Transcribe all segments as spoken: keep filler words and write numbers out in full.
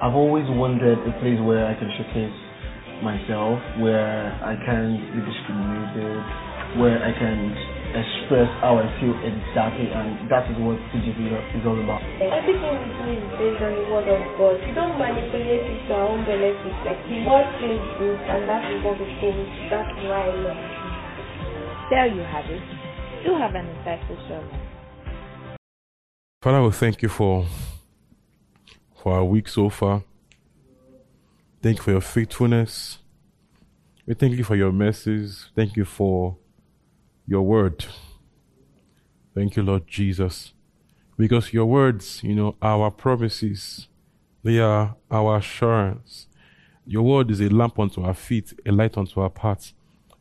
I've always wanted a place where I can showcase myself, where I can be discriminated, where I can express how I feel exactly, and that is what T G V is all about. Everything we do is based on the word of God. We don't manipulate it to our own benefit. Like God plays good, and that is what we think. That's why I love you. There you have it. You have an insightful sermon. Father, we thank you for. For our week so far. Thank you for your faithfulness. We thank you for your mercies. Thank you for your word. Thank you, Lord Jesus. Because your words, you know, our promises, they are our assurance. Your word is a lamp unto our feet, a light unto our path.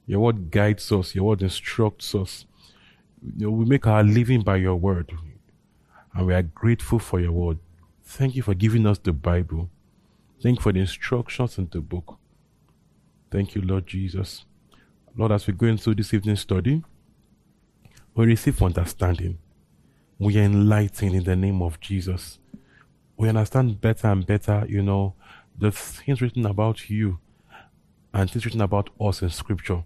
Your word guides us. Your word instructs us. You know, we make our living by your word. And we are grateful for your word. Thank you for giving us the Bible. Thank you for the instructions in the book. Thank you, Lord Jesus. Lord, as we go into this evening's study, we receive understanding. We are enlightened in the name of Jesus. We understand better and better, you know, the things written about you and things written about us in Scripture.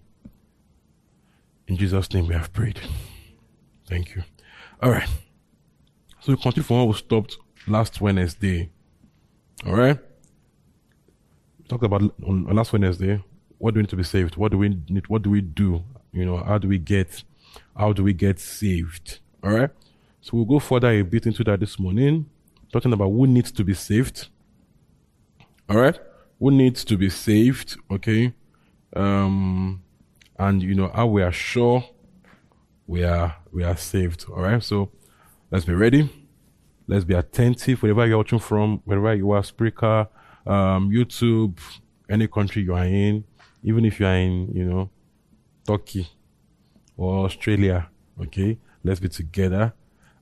In Jesus' name we have prayed. Thank you. All right. So we continue from where we stopped last Wednesday. All right? We talked about on last Wednesday, what do we need to be saved? What do we need? What do we do? You know, how do we get, how do we get saved? All right? So we'll go further a bit into that this morning, talking about who needs to be saved. All right? Who needs to be saved, okay? Um, and, you know, how we are sure we are, we are saved. All right? So let's be ready. Let's be attentive wherever you're watching from, wherever you are, Spreaker, um, YouTube, any country you are in, even if you are in, you know, Turkey or Australia, okay? Let's be together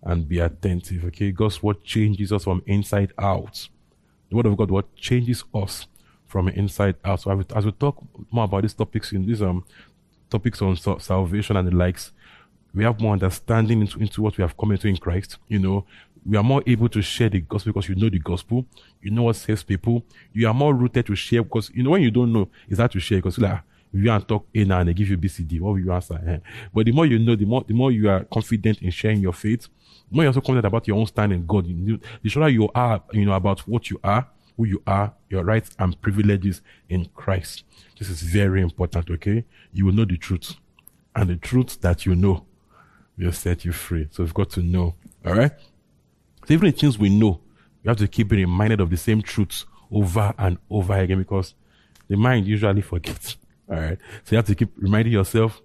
and be attentive, okay? God's word changes us from inside out. The word of God, what changes us from inside out. So as we talk more about these topics in these um, topics on salvation and the likes, we have more understanding into, into what we have come into in Christ, you know. We are more able to share the gospel because you know the gospel. You know what saves people. You are more rooted to share because, you know, when you don't know, it's hard to share because like, you can't talk A now and they give you B C D. What will you answer? But the more you know, the more the more you are confident in sharing your faith, the more you're also confident about your own stand in God. The sure you are, you know, about what you are, who you are, your rights and privileges in Christ. This is very important, okay? You will know the truth. And the truth that you know will set you free. So you've got to know, all right? So even the things we know, we have to keep being reminded of the same truths over and over again because the mind usually forgets. All right. So you have to keep reminding yourself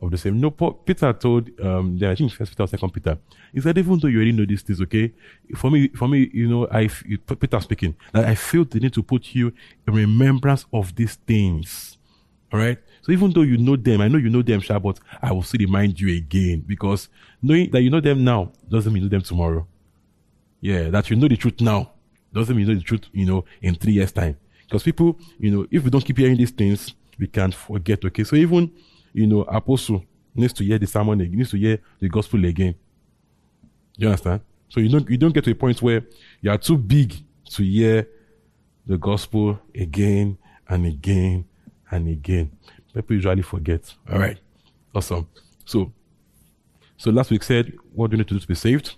of the same. No, Peter told um I think First Peter or Second Peter. He said, even though you already know these things, okay, for me, for me, you know, I Peter speaking, that I feel the need to put you in remembrance of these things. All right. So even though you know them, I know you know them, Sha, but I will still remind you again because knowing that you know them now doesn't mean you know them tomorrow. Yeah, that you know the truth now doesn't mean you know the truth, you know, in three years' time. Because people, you know, if we don't keep hearing these things, we can't forget, okay? So even, you know, Apostle needs to hear the sermon, needs to hear the gospel again. You understand? So you don't, you don't get to a point where you are too big to hear the gospel again and again and again. People usually forget. All right. Awesome. So, so last week said, what do you need to do to be saved?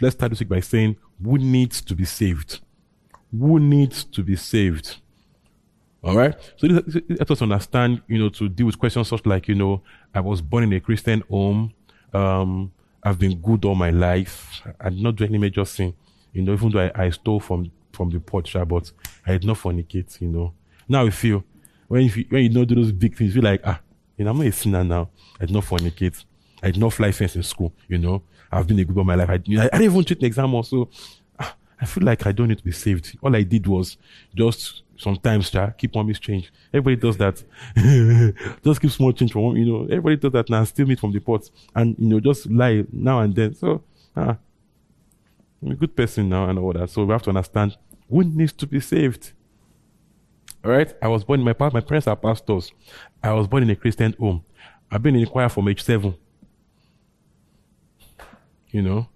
Let's start this week by saying, who needs to be saved? Who needs to be saved? All right? So this let us understand, you know, to deal with questions such like, you know, I was born in a Christian home. Um, I've been good all my life. I did not do any major sin. You know, even though I, I stole from, from the pot shop, but I did not fornicate, you know. Now we feel, when you, when you don't do those big things, you feel like, ah, you know, I'm not a sinner now. I did not fornicate. I did not fly fence in school, you know. I've been a good boy my life. I, I didn't even cheat the exam also. I feel like I don't need to be saved. All I did was just sometimes, yeah, keep one mischange. Everybody does that. Just keep small change from one, you know, everybody does that now, steal meat from the pot and, you know, just lie now and then. So, ah, I'm a good person now and all that. So we have to understand who needs to be saved. All right? I was born in my past. My parents are pastors. I was born in a Christian home. I've been in the choir from age seven. You know?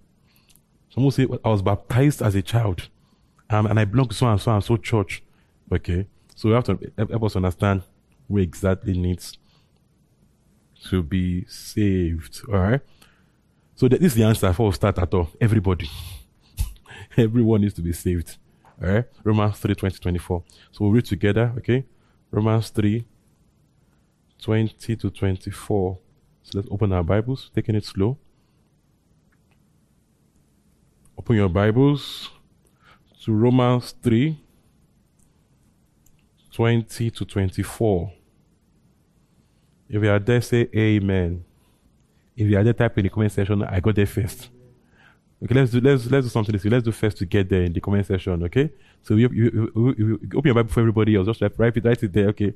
Some will say, I was baptized as a child. Um, and I belong to so and so and so church. Okay? So we have to help us understand who exactly needs to be saved. All right? So this is the answer before we start at all. Everybody. Everyone needs to be saved. All right? Romans three, twenty, twenty-four. So we'll read together, okay? Romans three, twenty to twenty-four. So let's open our Bibles, taking it slow. Open your Bibles to Romans three, twenty to twenty-four. If you are there, say amen. If you are there, type in the comment section, I got there first. Okay, let's do let's let's do something this way. Let's do first to get there in the comment section, okay? So you, you, you, you open your Bible for everybody else. Just write it, write it there, okay?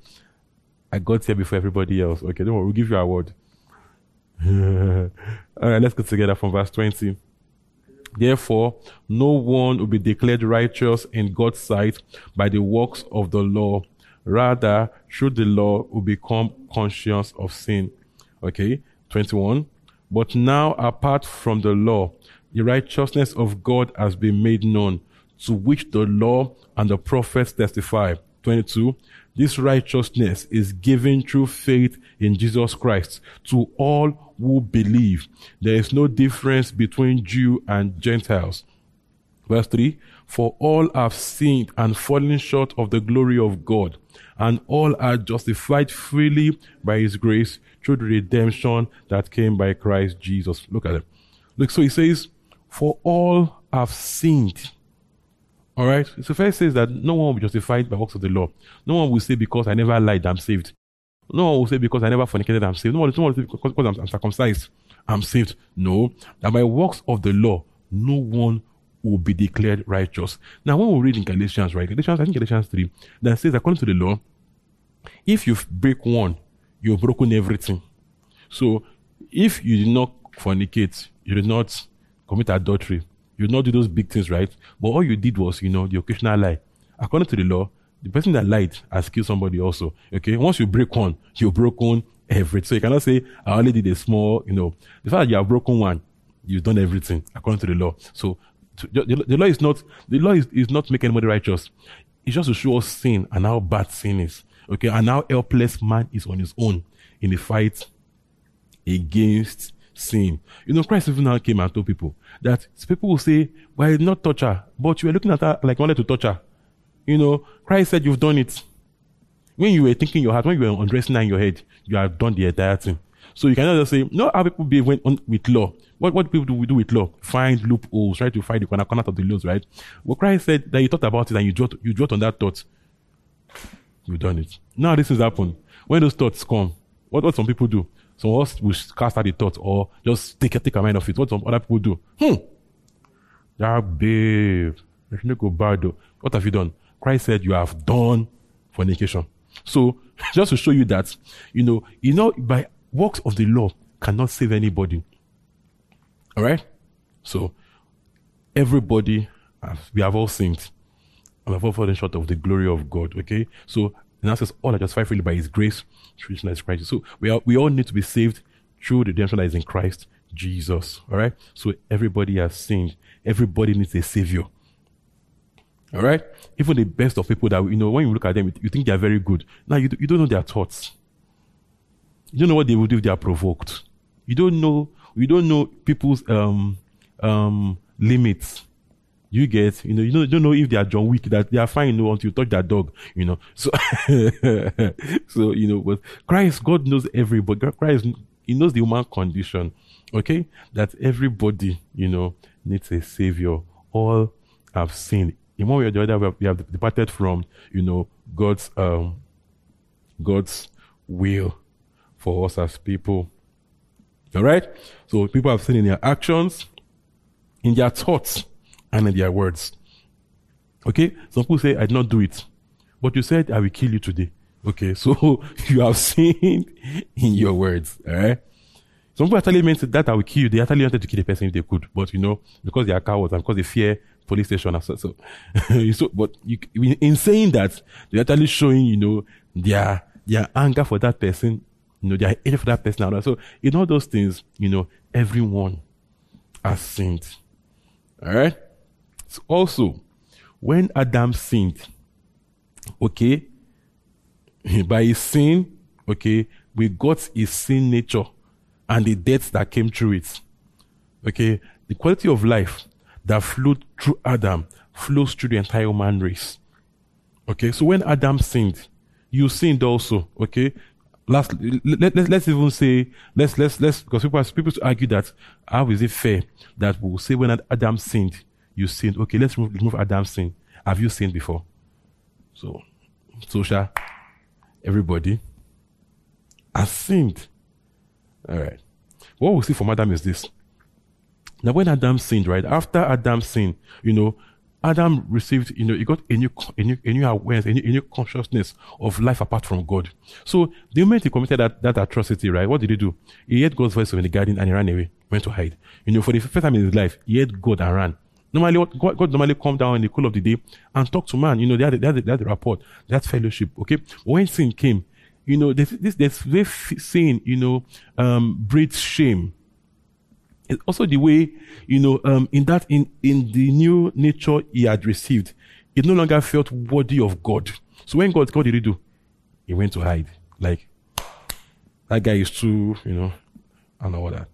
I got here before everybody else, okay? Don't worry, we'll give you an award. All right, let's go together from verse twenty. Therefore, no one will be declared righteous in God's sight by the works of the law. Rather, through the law will become conscious of sin. Okay, twenty-one. But now, apart from the law, the righteousness of God has been made known, to which the law and the prophets testify. twenty-two. This righteousness is given through faith in Jesus Christ to all who believe. There is no difference between Jew and Gentiles. Verse three. For all have sinned and fallen short of the glory of God, and all are justified freely by his grace through the redemption that came by Christ Jesus. Look at it. Look, so he says, for all have sinned. All right. So first says that no one will be justified by works of the law. No one will say, because I never lied, I'm saved. No one will say, because I never fornicated, I'm saved. No one, no one will say, because, because I'm, I'm circumcised, I'm saved. No. That by works of the law, no one will be declared righteous. Now, when we read in Galatians, right? Galatians, I think Galatians three, that says, according to the law, if you break one, you've broken everything. So, if you did not fornicate, you did not commit adultery, you did not do those big things, right? But all you did was, you know, the occasional lie. According to the law, the person that lied has killed somebody also, okay? Once you break one, you've broken everything. So you cannot say, I only did a small, you know. The fact that you have broken one, you've done everything according to the law. So to, the, the law is not, the law is, is not making anybody righteous. It's just to show us sin and how bad sin is, okay? And how helpless man is on his own in the fight against sin. You know, Christ even now came and told people that people will say, well, I did not touch her, but you were looking at her like you wanted to touch her. You know, Christ said, you've done it. When you were thinking your heart, when you were undressing in your head, you have done the entire thing. So you cannot just say, no, how people behave when on with law. What what people do we do with law? Find loopholes, try to find the corner corner of the laws, right? Well, Christ said that you thought about it and you dwelt, you dwelt on that thought. You've done it. Now this has happened. When those thoughts come, what, what some people do? Some of us will cast out the thought or just take, take a mind of it. What some other people do? Hmm. That babe, you shouldn't go bad though. What have you done? Christ said, you have done fornication. So, just to show you that, you know, you know, by works of the law cannot save anybody. All right? So, everybody, we have all sinned. And we have all fallen short of the glory of God, okay? So, and that says, all are justified freely by his grace through Jesus Christ. So we, are, we all need to be saved through the redemption that is in Christ Jesus. All right? So everybody has sinned. Everybody needs a savior. All right? Even the best of people that, you know, when you look at them, you think they are very good. Now, you, you don't know their thoughts. You don't know what they will do if they are provoked. You don't know, you don't know people's um, um, limits. You get, you know, you don't know if they are John Wick, that they are fine, you know, until you touch that dog, you know. So, so you know, but Christ, God knows everybody. Christ, he knows the human condition, okay? That everybody, you know, needs a savior. All have sinned. In one way or the other, we have, we have departed from, you know, God's, um, God's will for us as people. All right? So people have sinned in their actions, in their thoughts, and in their words. Okay? Some people say, I did not do it. But you said, I will kill you today. Okay, so you have sinned in your words. All right? Some people actually meant that I will kill you. They actually wanted to kill the person if they could. But, you know, because they are cowards and because they fear police station. And so, so. so but you, in saying that, they're actually showing, you know, their, their anger for that person, you know, their hate for that person. And so in all those things, you know, everyone has sinned. All right? So also, when Adam sinned, okay, by his sin, okay, we got his sin nature and the deaths that came through it. Okay, the quality of life that flowed through Adam flows through the entire human race. Okay, so when Adam sinned, you sinned also. Okay, last let, let, let's even say let's let's let's because people people argue that how is it fair that we will say when Adam sinned, you sinned. Okay, let's remove, remove Adam's sin. Have you sinned before? So, social, everybody has sinned. All right. What we see from Adam is this. Now, when Adam sinned, right, after Adam sinned, you know, Adam received, you know, he got a new, a new, a new awareness, a new, a new consciousness of life apart from God. So, the moment he committed that, that atrocity, right, what did he do? He heard God's voice in the garden and he ran away, went to hide. You know, for the first time in his life, he heard God and ran. Normally, what God, God normally come down in the cool of the day and talk to man. You know, they had, they had, they had the rapport, that fellowship. Okay, when sin came, you know, this this, this way sin, you know, um, breeds shame. It's also the way, you know, um, in that in in the new nature he had received, it no longer felt worthy of God. So when God, what did he do? He went to hide. Like that guy is too, you know, and all that.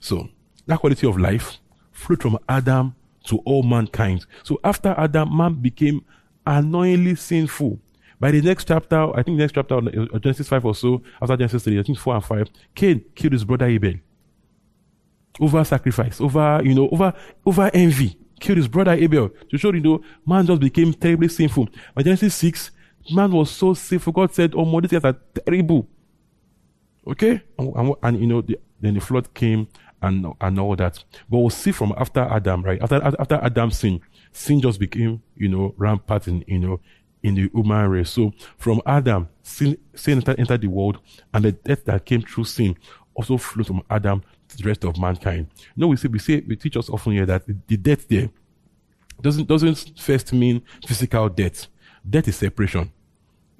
So that quality of life flowed from Adam to all mankind. So after Adam, man became annoyingly sinful. By the next chapter, I think the next chapter, Genesis five or so, after Genesis three, I think four and five, Cain killed his brother Abel. Over sacrifice, over, you know, over, over envy. Killed his brother Abel. To show, you know, man just became terribly sinful. By Genesis six, man was so sinful. God said, oh, my, these guys are terrible. Okay? And, and, and you know, the, then the flood came. And, and all that. But we'll see from after Adam, right? After after Adam's sin, sin just became, you know, rampant in, you know, in the human race. So from Adam, sin, sin entered the world, and the death that came through sin also flowed from Adam to the rest of mankind. You know, we see, we say, we teach us often here that the death there doesn't doesn't first mean physical death. Death is separation.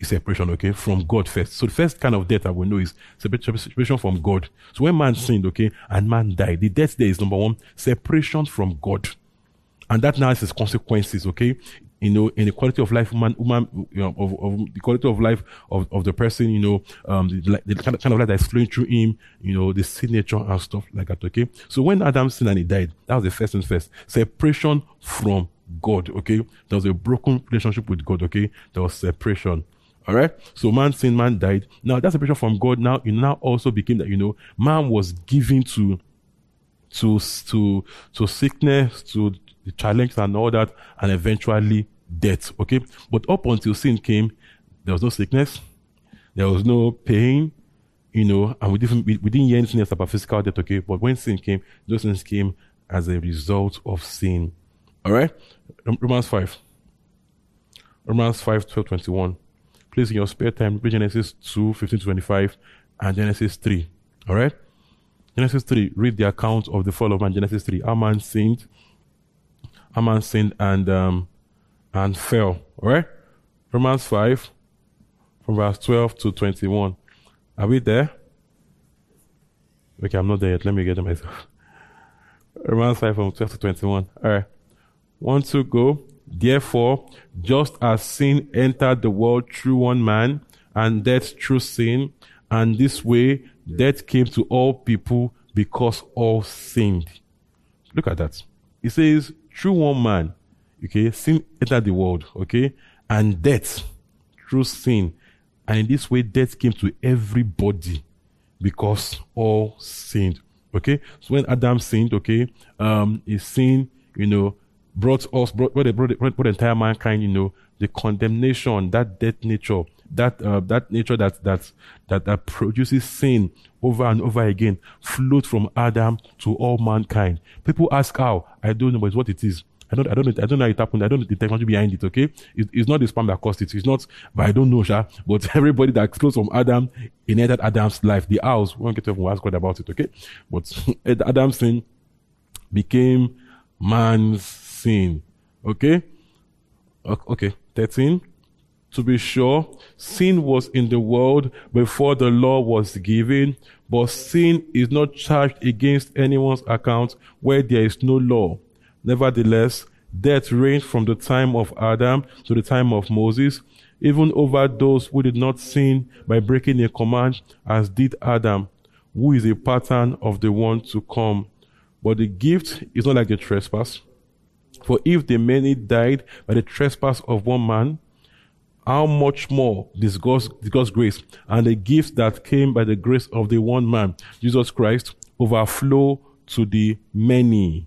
Is separation, okay, from God first. So the first kind of death I will know is separation from God. So when man sinned, okay, and man died, the death there is number one, separation from God. And that now is its consequences, okay? You know, in the quality of life, man, woman, you know, of, of the quality of life of, of the person, you know, um, the, the kind of, kind of life that's flowing through him, you know, the signature and stuff like that, okay? So when Adam sinned and he died, that was the first thing first. Separation from God, okay? There was a broken relationship with God, okay? There was separation. All right. So man sinned, man died. Now that's a pressure from God. Now it now also became that, you know, man was given to, to, to, to sickness, to the challenge and all that, and eventually death. Okay. But up until sin came, there was no sickness, there was no pain, you know, and we didn't we, we didn't hear anything else about physical death. Okay. But when sin came, those things came as a result of sin. All right. Romans five. Romans five twelve twenty one. Please, in your spare time, read Genesis two, fifteen to twenty-five, and Genesis three. All right? Genesis three, read the account of the fall of man. Genesis three, how man sinned, how man sinned and, um, and fell. All right? Romans five, from verse twelve to twenty-one. Are we there? Okay, I'm not there yet. Let me get there myself. Romans five, from twelve to twenty-one. All right. One, two, go. Therefore, just as sin entered the world through one man, and death through sin, and this way death came to all people because all sinned. Look at that. It says, through one man, okay, sin entered the world, okay, and death through sin, and in this way death came to everybody because all sinned. Okay, so when Adam sinned, okay, um, his sin, you know, brought us, brought, brought, brought, brought the entire mankind, you know, the condemnation, that death nature, that uh, that nature that, that that that produces sin over and over again, flowed from Adam to all mankind. People ask how. I don't know, but it's what it is. I don't, I don't, know, I don't know how it happened. I don't know the technology behind it. Okay, it, it's not the sperm that caused it. It's not, but I don't know, sha. But everybody that close from Adam inherited Adam's life. The house, we won't get to even ask God about it. Okay, but Adam's sin became man's sin. Okay, okay, thirteen. To be sure, sin was in the world before the law was given, but sin is not charged against anyone's account where there is no law. Nevertheless, death reigned from the time of Adam to the time of Moses, even over those who did not sin by breaking a command, as did Adam, who is a pattern of the one to come. But the gift is not like the trespass. For if the many died by the trespass of one man, how much more this God's, God's grace and the gift that came by the grace of the one man, Jesus Christ, overflow to the many.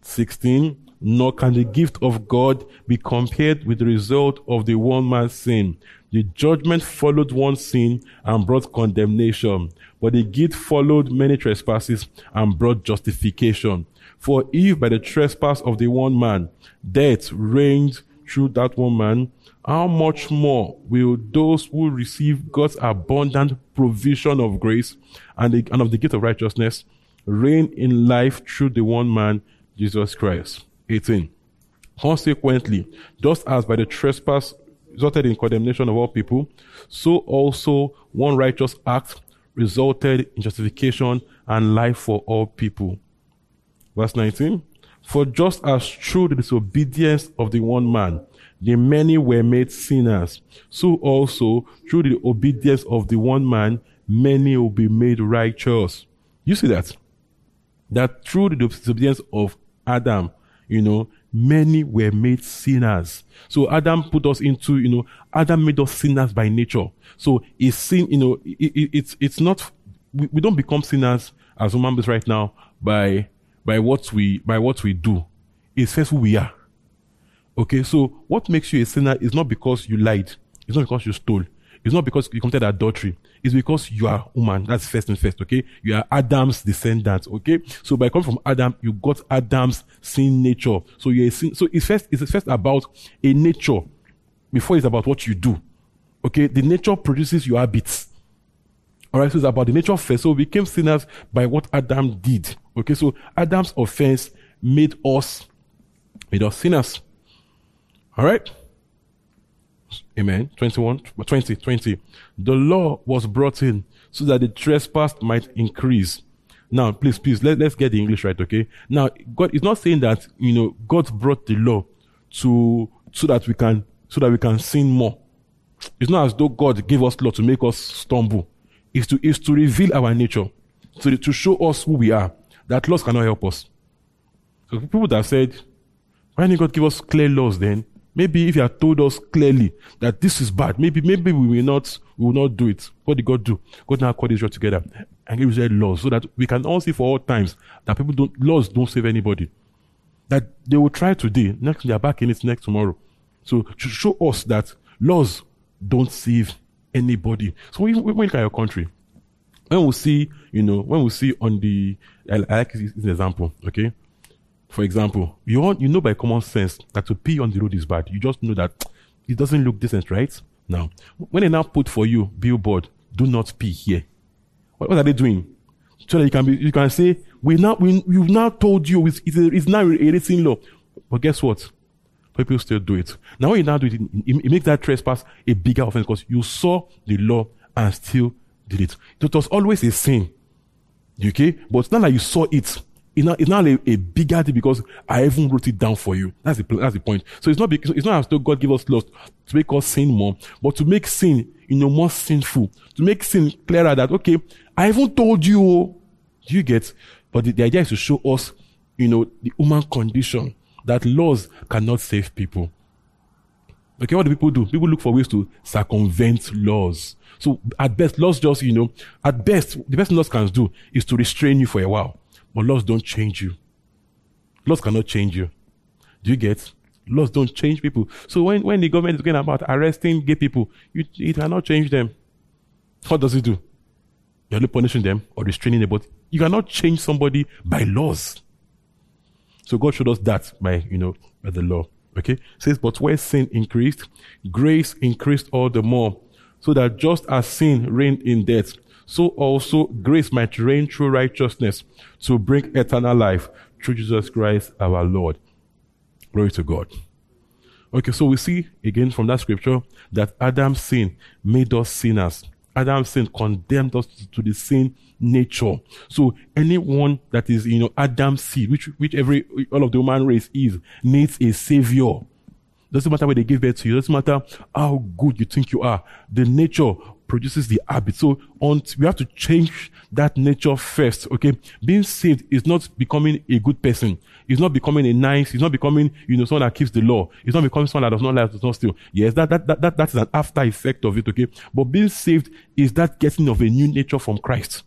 sixteen. Nor can the gift of God be compared with the result of the one man's sin. The judgment followed one sin and brought condemnation, but the gift followed many trespasses and brought justification. For if by the trespass of the one man, death reigned through that one man, how much more will those who receive God's abundant provision of grace and, the, and of the gift of righteousness reign in life through the one man, Jesus Christ? eighteen. Consequently, just as by the trespass resulted in condemnation of all people, so also one righteous act resulted in justification and life for all people. Verse nineteen. For just as through the disobedience of the one man, the many were made sinners, so also through the obedience of the one man, many will be made righteous. You see that? That through the disobedience of Adam, you know, many were made sinners. So Adam put us into, you know, Adam made us sinners by nature. So it's sin, you know, it, it, it's it's not, we, we don't become sinners as human beings right now by by what we by what we do. It says who we are. Okay, so what makes you a sinner is not because you lied. It's not because you stole. It's not because you committed adultery. It's because you are human. That's first and first, okay? You are Adam's descendant, okay? So by coming from Adam, you got Adam's sin nature. So you're a sin. So it's first, it's first about a nature before it's about what you do, okay? The nature produces your habits. All right, so it's about the nature first. So we became sinners by what Adam did, okay? So Adam's offense made us, made us sinners. All right? Amen. twenty-one, twenty, twenty. The law was brought in so that the trespass might increase. Now, please, please, let, let's get the English right, okay? Now, God is not saying that, you know, God brought the law to so that we can so that we can sin more. It's not as though God gave us law to make us stumble. It's to, it's to reveal our nature, to, to show us who we are. That laws cannot help us. So people that said, why didn't God give us clear laws then? Maybe if you had told us clearly that this is bad, maybe maybe we will not we will not do it. What did God do? God now called Israel together and gave Israel laws so that we can all see for all times that people don't laws don't save anybody. That they will try today, next they are back in it next tomorrow. So to show us that laws don't save anybody. So when we look at your country, when we see, you know, when we see on the I, I like this example, okay. For example, you all, you know by common sense that to pee on the road is bad. You just know that it doesn't look decent, right? Now, when they now put for you billboard, do not pee here. What, what are they doing? So that you can be, you can say we now we you've now told you it's, it's, a, it's now a written law, but guess what? People still do it. Now when you now do it, it, it, it makes that trespass a bigger offense because you saw the law and still did it. It was always a sin, okay? But now that you saw it. It's not, it's not a, a bigger deal because I even wrote it down for you. That's the, that's the point. So it's not because, it's not as though God gave us laws to make us sin more, but to make sin, you know, more sinful. To make sin clearer that, okay, I even told you, do you get? But the, the idea is to show us, you know, the human condition that laws cannot save people. Okay, what do people do? People look for ways to circumvent laws. So at best, laws just, you know, at best, the best laws can do is to restrain you for a while. But laws don't change you. Laws cannot change you. Do you get? Laws don't change people. So when, when the government is going about arresting gay people, you, it cannot change them. What does it do? You're only punishing them or restraining them, but you cannot change somebody by laws. So God showed us that by, you know, by the law. Okay? It says, but where sin increased, grace increased all the more, so that just as sin reigned in death, so also grace might reign through righteousness to bring eternal life through Jesus Christ our Lord. Glory to God. Okay, so we see again from that scripture that Adam's sin made us sinners. Adam's sin condemned us to the sin nature. So anyone that is, you know, Adam's seed, which which every all of the human race is, needs a savior. Doesn't matter where they give birth to you. Doesn't matter how good you think you are. The nature produces the habit. So on t- we have to change that nature first, okay? Being saved is not becoming a good person. It's not becoming a nice, it's not becoming, you know, someone that keeps the law. It's not becoming someone that does not lie, does not steal. Yes, that, that, that, that, that's an after effect of it, okay? But being saved is that getting of a new nature from Christ.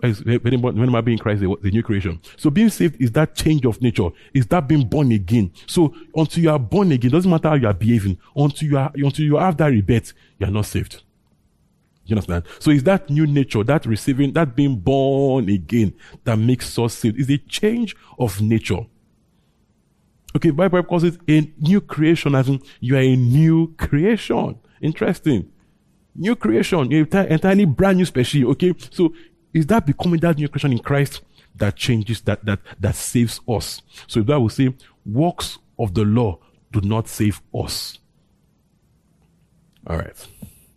When am I being Christ, the new creation? So being saved is that change of nature. Is that being born again? So until you are born again, doesn't matter how you are behaving. Until you are, until you have that rebirth, you are not saved. You understand? So it's that new nature, that receiving, that being born again, that makes us saved. It's a change of nature. Okay, Bible calls it a new creation, as in you are a new creation. Interesting. New creation, you're an entirely brand new species. Okay, so is that becoming that new creation in Christ that changes, that that that saves us? So if that will say, works of the law do not save us. All right.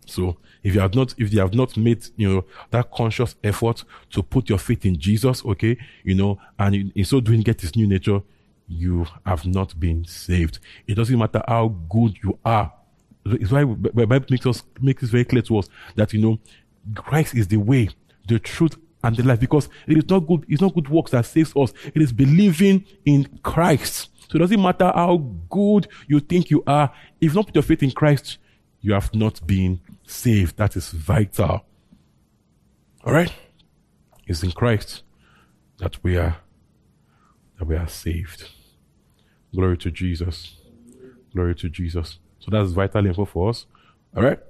So if you have not, if you have not made, you know, that conscious effort to put your faith in Jesus, okay, you know, and in, in so doing get this new nature, you have not been saved. It doesn't matter how good you are. It's why the Bible makes us makes it very clear to us that, you know, Christ is the way, the truth, and the life, because it is not good, it's not good works that saves us. It is believing in Christ. So it doesn't matter how good you think you are, if you not put your faith in Christ, you have not been saved. That is vital. All right? It's in Christ that we are that we are saved. Glory to Jesus. Glory to Jesus. So that's vital info for us. All right?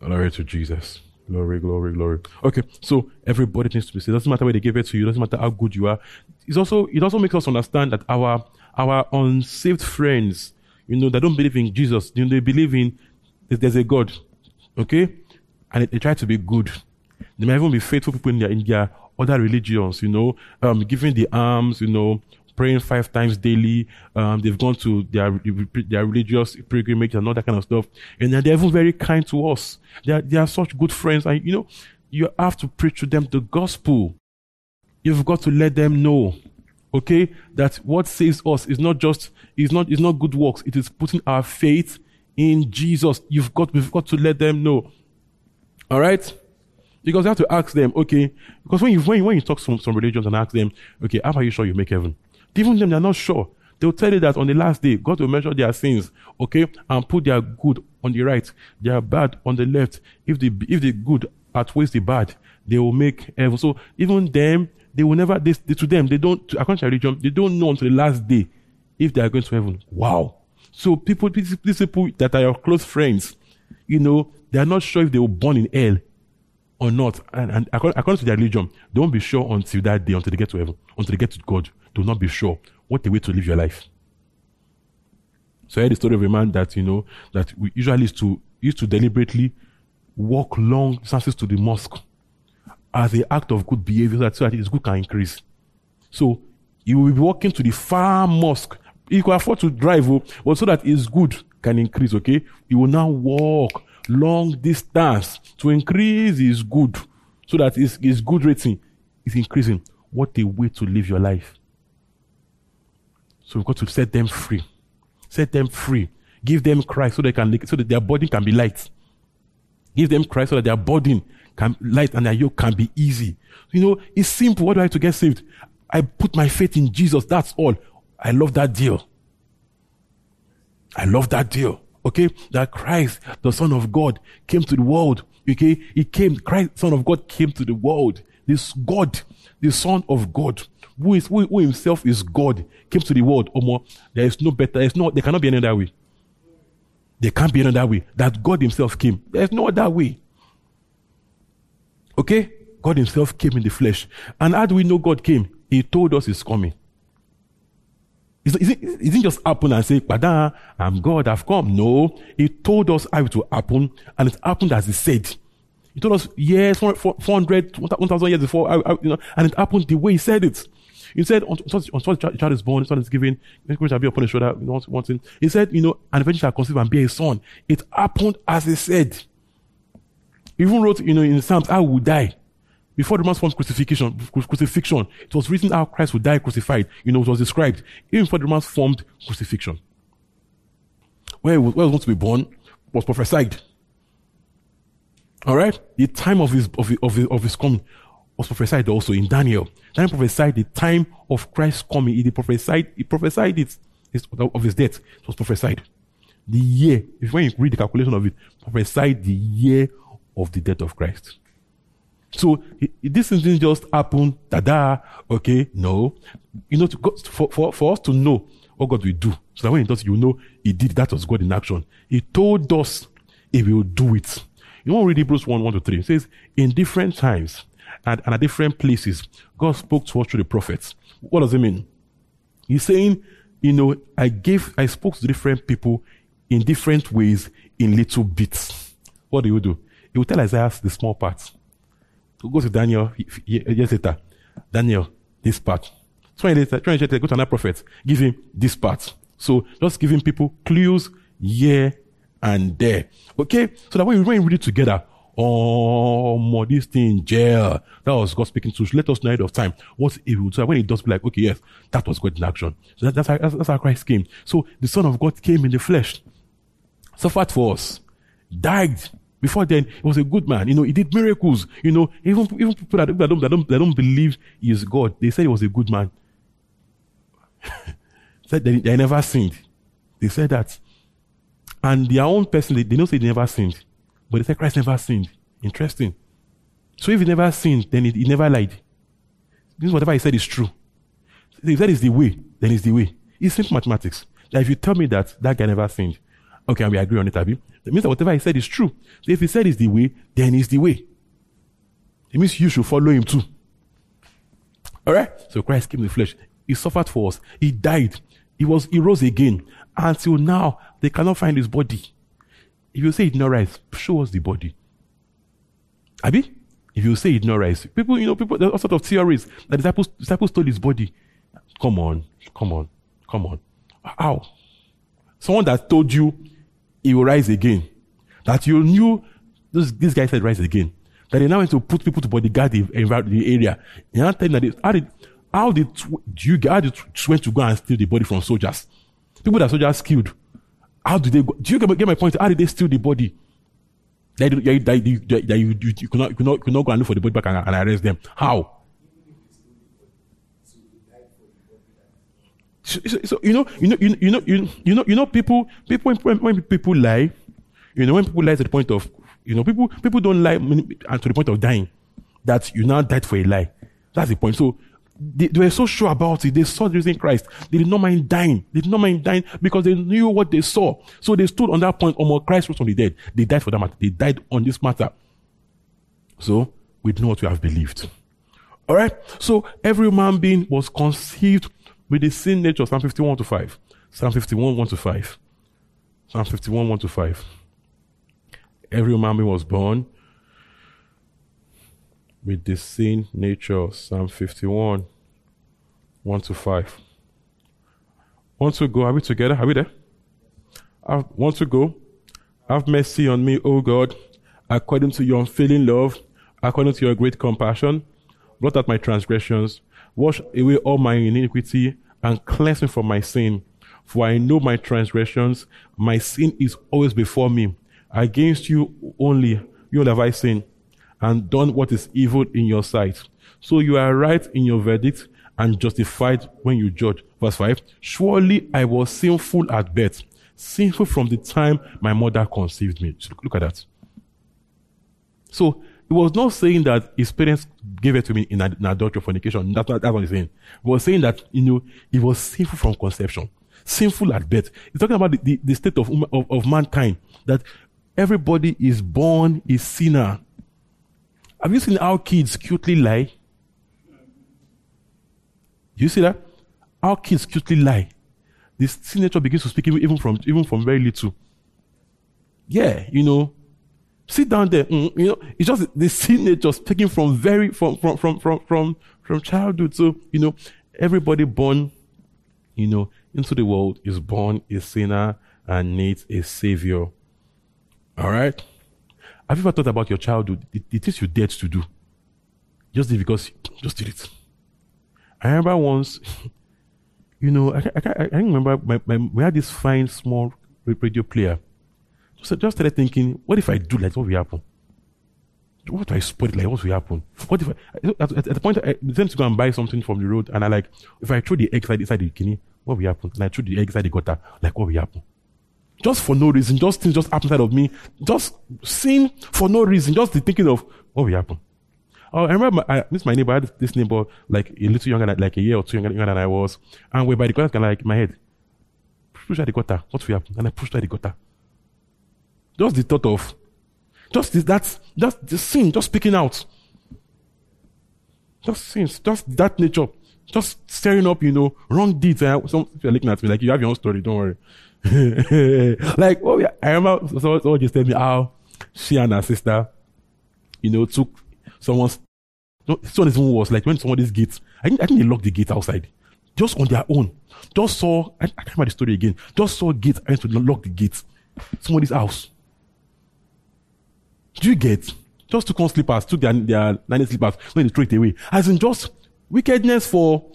Glory to Jesus. Glory, glory, glory. Okay, so everybody needs to be saved. It doesn't matter where they give it to you. It doesn't matter how good you are. It's also, it also makes us understand that our, our unsaved friends, you know, they don't believe in Jesus. You know, they believe in that there's a God, okay? And they, they try to be good. They might even be faithful people in their, in their other religions, you know, um, giving the alms, you know, praying five times daily. Um, they've gone to their, their religious pilgrimage and all that kind of stuff. And they're even very kind to us. They are, they are such good friends. And, you know, you have to preach to them the gospel. You've got to let them know, okay, that what saves us is not just, is not, is not good works. It is putting our faith in Jesus. You've got, we've got to let them know. All right? Because you have to ask them, okay, because when you, when you, when you talk to some, some religions and ask them, okay, how are you sure you make heaven? Even them, they're not sure. They'll tell you that on the last day, God will measure their sins, okay, and put their good on the right, their bad on the left. If the, if the good outweighs the bad, they will make heaven. So even them, they will never, they, they, to them, they don't, according to religion, they don't know until the last day if they are going to heaven. Wow. So people, these people that are your close friends, you know, they are not sure if they were born in hell or not. And, and according, according to their religion, they won't be sure until that day, until they get to heaven, until they get to God. They will not be sure. What a way to live your life. So I heard the story of a man that, you know, that we usually used to, used to deliberately walk long distances to the mosque as an act of good behavior, so that his good can increase. So you will be walking to the far mosque. He could afford to drive, but so that his good can increase, okay? He will now walk long distance to increase his good, so that his, his good rating is increasing. What a way to live your life. So we've got to set them free. Set them free. Give them Christ so they can, so that their burden can be light. Give them Christ so that their burden can light and their yoke can be easy. You know, it's simple. What do I have to get saved? I put my faith in Jesus. That's all. I love that deal. I love that deal. Okay? That Christ, the Son of God, came to the world. Okay? He came, Christ, Son of God, came to the world. This God, the Son of God, who is who, who himself is God, came to the world. Omo, there is no better, there's no, there cannot be any other way. There can't be another way. That God himself came. There's no other way. Okay? God himself came in the flesh. And how do we know God came? He told us he's coming. It didn't just happen and say, "Pada, I'm God, I've come." No, he told us how it will happen, and it happened as he said. He told us years, four hundred, one thousand years before, I, I, you know, and it happened the way he said it. He said, until the child is born, the son is given, the Christ shall be upon his shoulder, you know, one thing. He said, you know, and eventually shall conceive and bear a son. It happened as he said. He even wrote, you know, in the Psalms, "I will die." Before the man's formed crucifixion, crucifixion, it was written how Christ would die crucified. You know, it was described. Even before the man's formed crucifixion. Where he was, where he was going to be born was prophesied. Alright? The time of his, of his, of his, of his coming was prophesied also in Daniel. Daniel prophesied the time of Christ's coming. He prophesied, he prophesied it, his, of his death. It was prophesied. The year, if when you read the calculation of it, prophesied the year of the death of Christ. So this didn't just happen, tada, okay, no. You know, to God, for, for, for us to know what God will do, so that when he does, you know he did, that was God in action. He told us he will do it. You want to read Hebrews one, one to three. It says, in different times and, and at different places, God spoke to us through the prophets. What does it mean? He's saying, you know, I gave, I spoke to different people in different ways, in little bits. What do you do? He will tell Isaiah the small parts. Go to Daniel years later. Daniel, this part. twenty later, twenty later, go to another prophet. Give him this part. So just giving people clues here and there. Okay? So that when we read it together, oh, more this thing, jail. That was God speaking to us. Let us know ahead of time what he will do. When he does, be like, okay, yes, that was God in action. So that, that's, how, that's, that's how Christ came. So the Son of God came in the flesh, suffered for us, died. Before then, he was a good man. You know, he did miracles. You know, even, even people that don't, that, don't, that don't believe he is God, they said he was a good man. Said they, they never sinned. They said that. And their own person, they, they don't say they never sinned. But they said Christ never sinned. Interesting. So if he never sinned, then he, he never lied. This whatever he said is true. If that is the way, then it's the way. It's simple mathematics. Like if you tell me that that guy never sinned, okay, and we agree on it, Abi. It means that whatever he said is true. So if he said it's the way, then it's the way. It means you should follow him too. Alright? So Christ came in the flesh. He suffered for us. He died. He was, he rose again. Until now, they cannot find his body. If you say he did not rise, show us the body. Abi? If you say he did not rise, people, you know, people, there are all sorts of theories that disciples, disciples stole his body. Come on, come on, come on. How? Someone that told you he will rise again. That you knew, this, this guy said rise again. That they now went to put people to bodyguard the, the area. They are telling that they, how did, how did you, how did you went to go and steal the body from soldiers? People that soldiers killed. How do they go? Do you get my point? How did they steal the body? That you, that you, that you, you, you could not, you could not, could not go and look for the body back and, and arrest them. How? So, so, so you know, you know, you know, you know, you know, you know, people, people, when, when people lie, you know, when people lie to the point of, you know, people, people don't lie and to the point of dying, that you now died for a lie. That's the point. So they, they were so sure about it. They saw the risen Christ. They did not mind dying. They did not mind dying because they knew what they saw. So they stood on that point. Oh, more Christ rose from the dead. They died for that matter. They died on this matter. So we know what we have believed. All right. So every human being was conceived with the sin nature, Psalm fifty-one, one to five. Psalm fifty-one, one to five. Psalm fifty-one, one to five. Every human being was born with the sin nature, Psalm fifty-one, one to five. One to go, are we together? Are we there? I want to go. Have mercy on me, O God, according to your unfailing love, according to your great compassion. Blot out my transgressions. Wash away all my iniquity and cleanse me from my sin. For I know my transgressions. My sin is always before me. Against you only, you have I sinned and done what is evil in your sight. So you are right in your verdict and justified when you judge. Verse five. Surely I was sinful at birth, sinful from the time my mother conceived me. Look at that. So, he was not saying that his parents gave it to me in, ad- in adultery or fornication. That's not, that's what he's saying. He was saying that, you know, it was sinful from conception. Sinful at birth. He's talking about the, the, the state of, of, of mankind. That everybody is born a sinner. Have you seen how kids cutely lie? Do you see that? How kids cutely lie. the sin nature begins to speak even from even from very little. Yeah, you know, sit down there. Mm, you know, it's just the sin nature speaking from very from from from from from from childhood. So you know, everybody born, you know, into the world is born a sinner and needs a savior. All right. Have you ever thought about your childhood? The, the things you dared to do, just did because just did it. I remember once, you know, I I, I, I remember my, my, we had this fine small radio player. So I just started thinking, what if I do like what will happen? What if I spoil it like what will happen? What if I, at, at the point I then to go and buy something from the road and I like if I throw the egg inside, inside the kidney, what will happen? And I threw the egg inside the gutter, like what will happen? Just for no reason, just things just happen inside of me, just sin for no reason, just the thinking of what will happen. Oh, I remember my, I miss my neighbor. I had this neighbor like a little younger, than, like a year or two younger, younger than I was, and we're by the gutter, kind of like my head, push out the gutter, what will happen? And I pushed out the gutter. Just the thought of, just this, that, just the sin, just speaking out. Just sins, just that nature, just staring up, you know, wrong deeds. And some people are looking at me like, you have your own story, don't worry. Like, oh yeah, I remember someone, someone just told me how she and her sister, you know, took someone's, no, this one is even worse, like when somebody's gate, I think, I think they locked the gate outside, just on their own. Just saw, I, I can't remember the story again, just saw gate, I had to lock the gate, somebody's house. Do you get? Just took on slippers, took their, their nanny slippers, then they threw it away. As in just wickedness for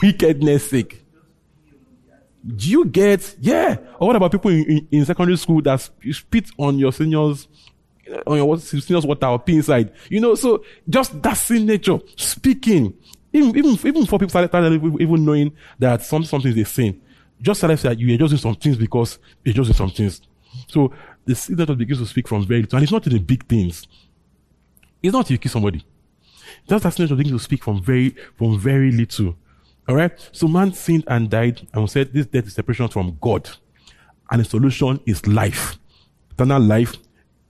wickedness sake. Do you get? Yeah. Or what about people in, in, in secondary school that spit on your seniors, on your seniors water or pee inside? You know, so just that sin nature, speaking. Even, even, even before people started, started even knowing that some, something they sin. Just started that you are just doing some things because you're just doing some things. So, the sin nature begins to speak from very little, and it's not in the big things. It's not you kill somebody. Just that sin nature begins to speak from very, from very little. All right. So man sinned and died, and we said this death is separation from God, and the solution is life, eternal life,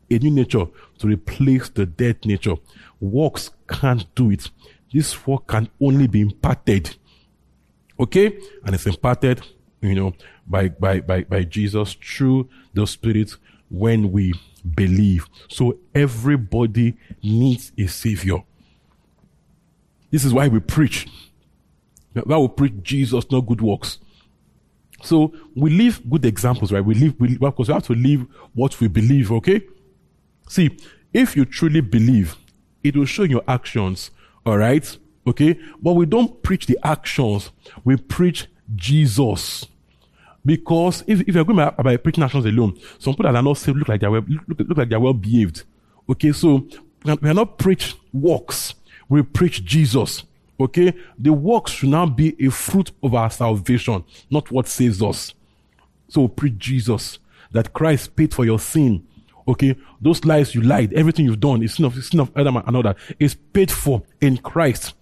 a new nature to replace the dead nature. Works can't do it. This work can only be imparted. Okay, and it's imparted, you know, by by by by Jesus through the Spirit. When we believe. So everybody needs a savior. This is why we preach. Why we preach Jesus, not good works. So we live good examples, right? We live, we, well, because we have to live what we believe, okay? See, if you truly believe, it will show in your actions, all right? Okay? But we don't preach the actions. We preach Jesus. Because if, if you're going by, by preaching actions alone, some people that are not saved look like they're well, look, look like they're well behaved. Okay, so we are not preach works, we preach Jesus. Okay, the works should now be a fruit of our salvation, not what saves us. So preach Jesus, that Christ paid for your sin. Okay, those lies you lied, everything you've done is sin of sin of Adam and another is paid for in Christ.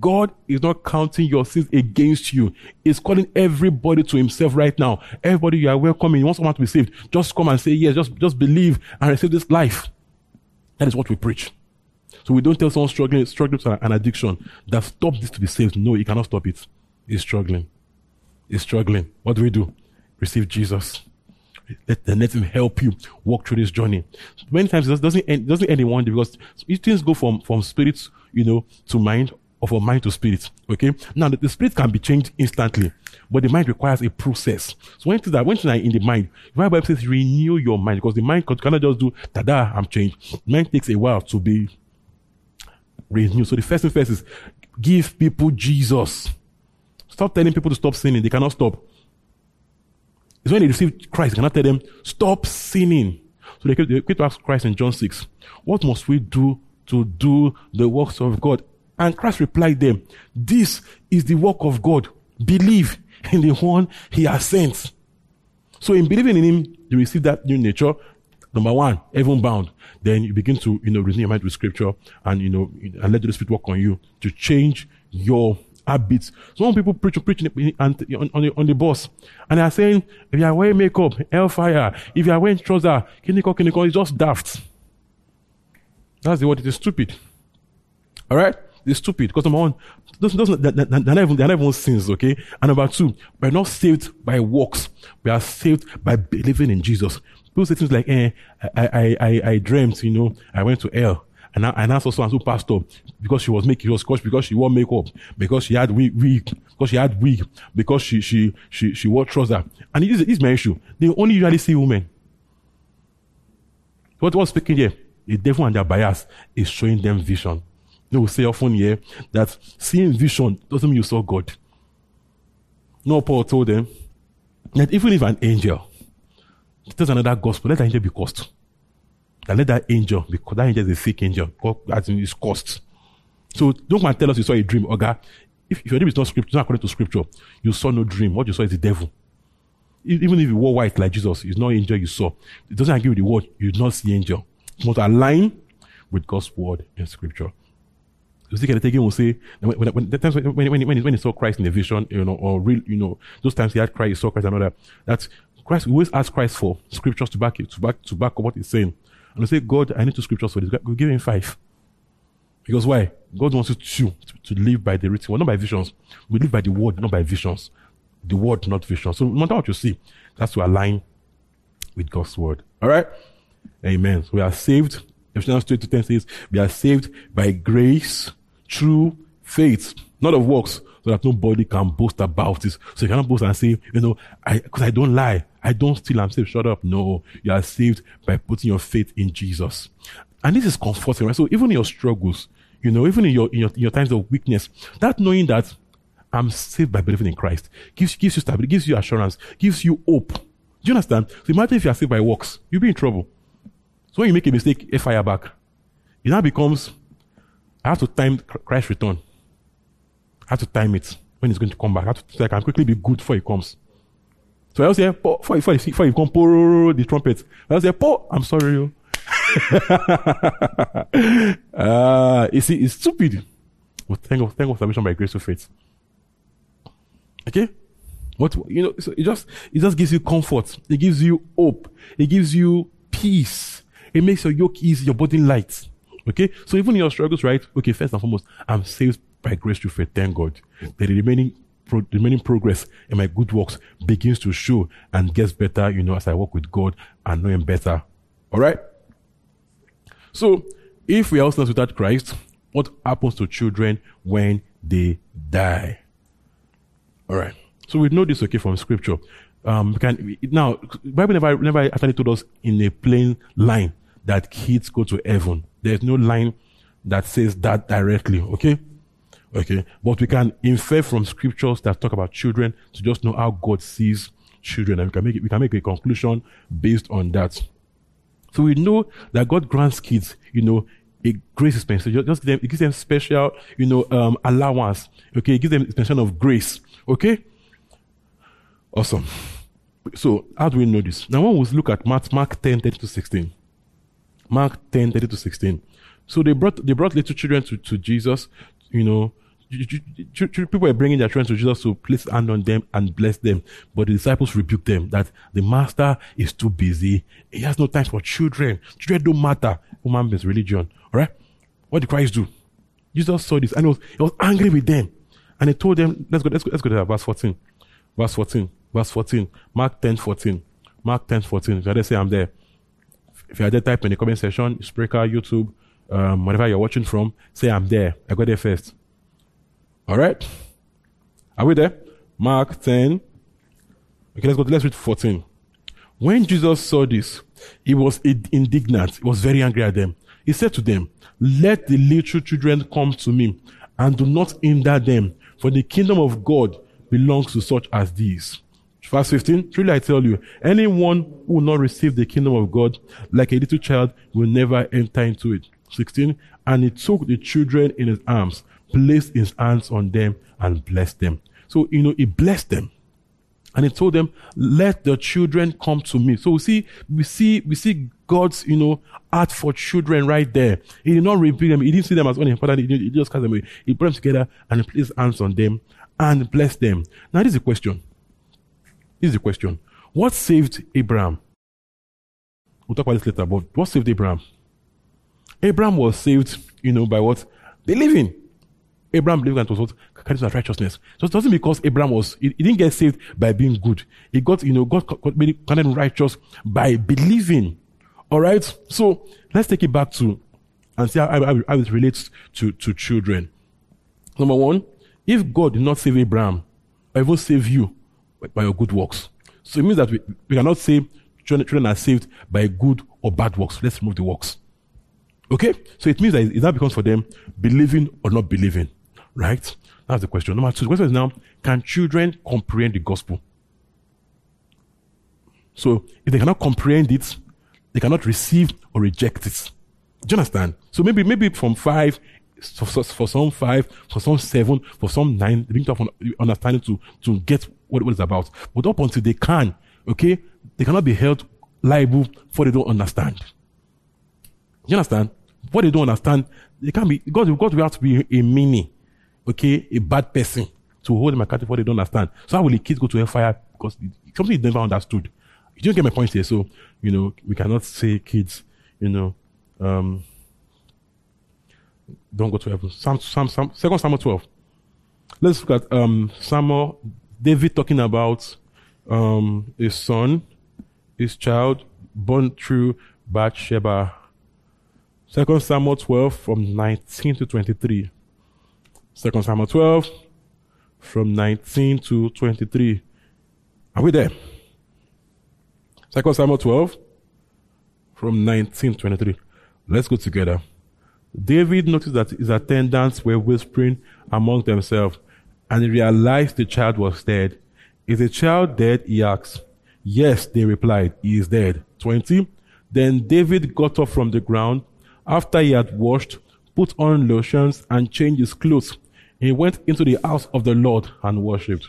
God is not counting your sins against you. He's calling everybody to himself right now. Everybody, you are welcome. You want someone to be saved. Just come and say yes. Just, just believe and receive this life. That is what we preach. So we don't tell someone struggling, struggling with an addiction that stop this to be saved. No, he cannot stop it. He's struggling. He's struggling. What do we do? Receive Jesus. Let, let him help you walk through this journey. Many times it doesn't end, doesn't end in one day because things go from, from spirit, you know, to mind. Of our mind to spirit, okay? Now, the, the spirit can be changed instantly, but the mind requires a process. So when things are, when things are in the mind, the Bible says renew your mind, because the mind cannot just do, ta-da, I'm changed. Mind takes a while to be renewed. So the first thing first is, give people Jesus. Stop telling people to stop sinning. They cannot stop. It's when they receive Christ, you cannot tell them, stop sinning. So they came to ask Christ in John six, what must we do to do the works of God? And Christ replied them, this is the work of God. Believe in the one he has sent. So in believing in him, you receive that new nature. Number one, heaven bound. Then you begin to, you know, renew your mind with scripture and, you know, and let the Spirit work on you to change your habits. Some people preach, preach on the, on the bus and they are saying, if you are wearing makeup, hellfire. If you are wearing trousers, clinical, clinical, it's just daft. That's the word. It is stupid. All right? They're stupid. Because number one, those, those, they're, they're, not even, they're not even sins, okay? And number two, we're not saved by works. We are saved by believing in Jesus. People say things like, eh, I, I, I, I dreamt, you know, I went to hell. And I, and I saw so and so pastor because she was making, she was crushed because she wore makeup, because she had wig, wig because she had wig, because she, she, she, she wore trousers. And this is my issue. They only usually see women. What was speaking here? The devil and their bias is showing them vision. They will say often here that seeing vision doesn't mean you saw God. No, Paul told them that even if an angel tells another gospel, let that angel be cursed. And let that angel, because that angel is a sick angel, that is cursed. So don't want to tell us you saw a dream, Oga. If, if your dream is not scripture, it's not according to scripture, you saw no dream. What you saw is the devil. Even if you wore white like Jesus, it's not angel you saw. It doesn't agree with the word, you did not see angel. It must align with God's word and scripture. You see, Kenneth Hagin will say, when when when, the times when, when, when, he, when he saw Christ in a vision, you know, or real, you know, those times he had Christ, he saw Christ and all that. That's Christ, we always ask Christ for scriptures to back it, to back to back up what he's saying. And we say, God, I need two scriptures for this. We give him five. Because why? God wants you to, to, to live by the written word, not by visions. We live by the word, not by visions. The word, not visions. So no matter what you see, that's to align with God's word. All right? Amen. So we are saved. Ephesians two to ten says, we are saved by grace through faith, not of works, so that nobody can boast about it. So you cannot boast and say, you know, I because I don't lie. I don't steal, I'm saved. Shut up. No, you are saved by putting your faith in Jesus. And this is comforting, right? So even in your struggles, you know, even in your in your, in your times of weakness, that knowing that I'm saved by believing in Christ gives, gives you stability, gives you assurance, gives you hope. Do you understand? So imagine if you are saved by works, you'll be in trouble. So when you make a mistake, a fire back. It now becomes, I have to time Christ's return. I have to time it when he's going to come back. I have to, so I can quickly be good before he comes. So I was there, Paul, before, before, before you come, Paul, the trumpet. I was there, Paul, I'm sorry, yo. uh, it's, it's stupid. But thank God, thank God for salvation by grace through faith. Okay? What, you know, so it just, it just gives you comfort. It gives you hope. It gives you peace. It makes your yoke easy, your burden light. Okay? So even in your struggles, right? Okay, first and foremost, I'm saved by grace through faith. Thank God. The remaining Pro- remaining progress in my good works begins to show and gets better, you know, as I walk with God and know him better. All right? So, if we are sinners without Christ, what happens to children when they die? All right. So, we know this, okay, from scripture. Um, we can, now, the Bible never, never actually told us in a plain line that kids go to heaven. There's no line that says that directly, okay? Okay, but we can infer from scriptures that talk about children to just know how God sees children, and we can make it, we can make a conclusion based on that. So we know that God grants kids, you know, a grace dispensation. Just, just give them, it gives them special, you know, um, allowance. Okay, it gives them a dispensation of grace. Okay, awesome. So how do we know this? Now, one will look at Mark, Mark ten thirty to sixteen. Mark ten thirty to sixteen. So they brought they brought little children to, to Jesus, you know. People were bringing their children to Jesus to place hand on them and bless them. But the disciples rebuked them that the master is too busy. He has no time for children. Children don't matter. Human beings, religion. All right? What did Christ do? Jesus saw this and he was, he was angry with them. And he told them, let's go, let's go, let's go to verse fourteen. Verse fourteen. Verse fourteen. Mark ten fourteen. Mark ten fourteen. If you are there, say I'm there. If you are there, type in the comment section, Spreaker, YouTube, um, whatever you're watching from, say I'm there. I got there first. All right, are we there? Mark ten. Okay, let's go. To, let's read fourteen. When Jesus saw this, he was indignant. He was very angry at them. He said to them, "Let the little children come to me, and do not hinder them, for the kingdom of God belongs to such as these." Verse fifteen. Truly I tell you, anyone who will not receive the kingdom of God like a little child will never enter into it. sixteen. And he took the children in his arms, placed his hands on them and blessed them. So, you know, he blessed them. And he told them, let the children come to me. So we see, we see, we see God's, you know, heart for children right there. He did not rebuke them. He didn't see them as unimportant. He, he just cast them away. He brought them together and placed his hands on them and blessed them. Now, this is the question. This is the question. What saved Abraham? We'll talk about this later, but what saved Abraham? Abraham was saved, you know, by what? Believing. Abraham believed God was what carries of righteousness. So it wasn't because Abraham was, he, he didn't get saved by being good. He got, you know, God made him counted righteous by believing. All right. So let's take it back to and see how, how, how it relates to, to children. Number one, if God did not save Abraham, I will save you by, by your good works. So it means that we, we cannot say children, children are saved by good or bad works. Let's remove the works. Okay? So it means that it now becomes for them believing or not believing. Right? That's the question. Number two, the question is now, can children comprehend the gospel? So if they cannot comprehend it, they cannot receive or reject it. Do you understand? So maybe maybe from five, for, for some five, for some seven, for some nine, they need to have understanding to, to get what, what it's about. But up until they can, okay, they cannot be held liable for they don't understand. You understand? What they don't understand, they can't be, God, God will have to be a mini, okay, a bad person to hold them accountable for what they don't understand. So how will the kids go to hellfire? Because it's something they never understood. You don't get my point here. So, you know, we cannot say kids, you know, Um, don't go to heaven. Psalm, Psalm, Psalm, Second Samuel twelve. Let's look at um, Samuel, David talking about um, his son, his child, born through Bathsheba. Second Samuel twelve from nineteen to twenty-three. Second Samuel twelve from nineteen to twenty-three. Are we there? Second Samuel twelve from nineteen to twenty-three. Let's go together. David noticed that his attendants were whispering among themselves, and he realized the child was dead. Is the child dead? He asked. Yes, they replied. He is dead. twenty. Then David got up from the ground after he had washed, put on lotions, and changed his clothes. He went into the house of the Lord and worshipped.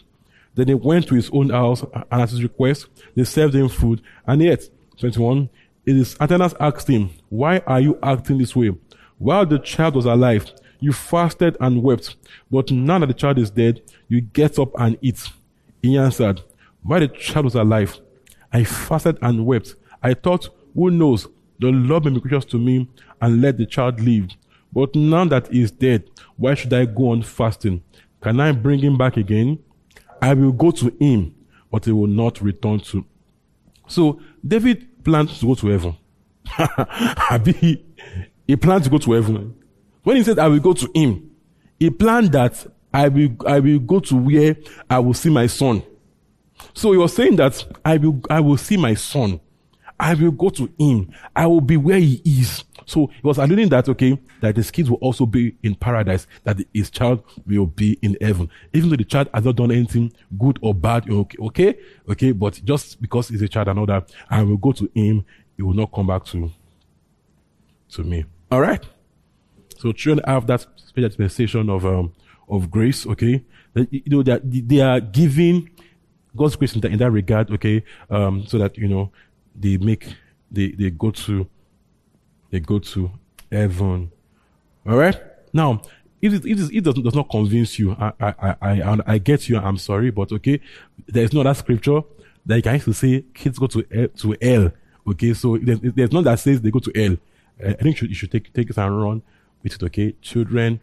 Then he went to his own house, and at his request, they served him food and ate. twenty-one. His attendants asked him, why are you acting this way? While the child was alive, you fasted and wept, but now that the child is dead, you get up and eat. He answered, while the child was alive, I fasted and wept. I thought, who knows, the Lord may be gracious to me and let the child live. But now that he is dead, why should I go on fasting? Can I bring him back again? I will go to him, but he will not return to. So David planned to go to heaven. he, he planned to go to heaven. When he said, I will go to him, he planned that I will, I will go to where I will see my son. So he was saying that I will, I will see my son. I will go to him. I will be where he is. So he was alluding that, okay, that his kids will also be in paradise, that his child will be in heaven. Even though the child has not done anything good or bad, okay, okay, okay, but just because he's a child and all that, I will go to him, he will not come back to, to me. All right? So children have that special dispensation of, um, of grace, okay? They, you know, they are, they are giving God's grace in that, in that regard, okay, um, so that, you know, they make, they, they go to, they go to heaven. All right. Now, if it, it, it does, does not convince you, I, I, I, I get you. I'm sorry, but okay, there is not that scripture that you can actually say kids go to to hell. Okay, so there's, there's none that says they go to hell. I think you should, you should take take it and run with it. Okay, children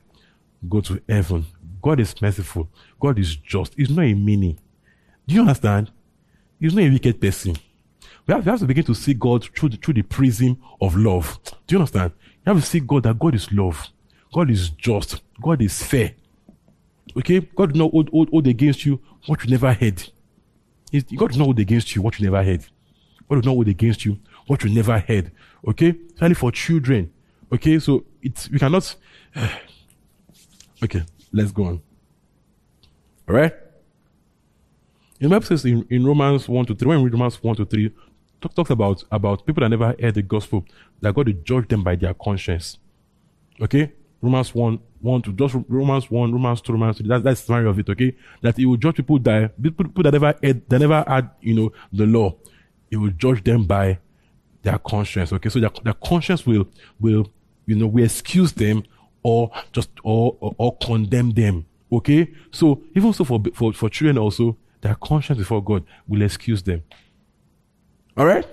go to heaven. God is merciful. God is just. He's not a meanie. Do you understand? He's not a wicked person. We have, we have to begin to see God through the, through the prism of love. Do you understand? You have to see God, that God is love. God is just. God is fair. Okay? God does not hold, hold, hold against you what you never heard. He's, God does not hold against you what you never heard. God does not hold against you what you never heard. Okay? Especially for children. Okay? So, it's, we cannot... Okay, let's go on. Alright? The Bible says in, in Romans one to three, when we read Romans one to three, Talk, talk about, about people that never heard the gospel, that God will judge them by their conscience. Okay? Romans one, one to, just Romans one, Romans two, Romans three, that, that's the summary of it, okay? That he will judge people that, people, people that never heard, that never had, you know, the law. He will judge them by their conscience, okay? So their, their conscience will, will, you know, will excuse them or just, or, or, or condemn them, okay? So even so for, for, for children also, their conscience before God will excuse them. All right?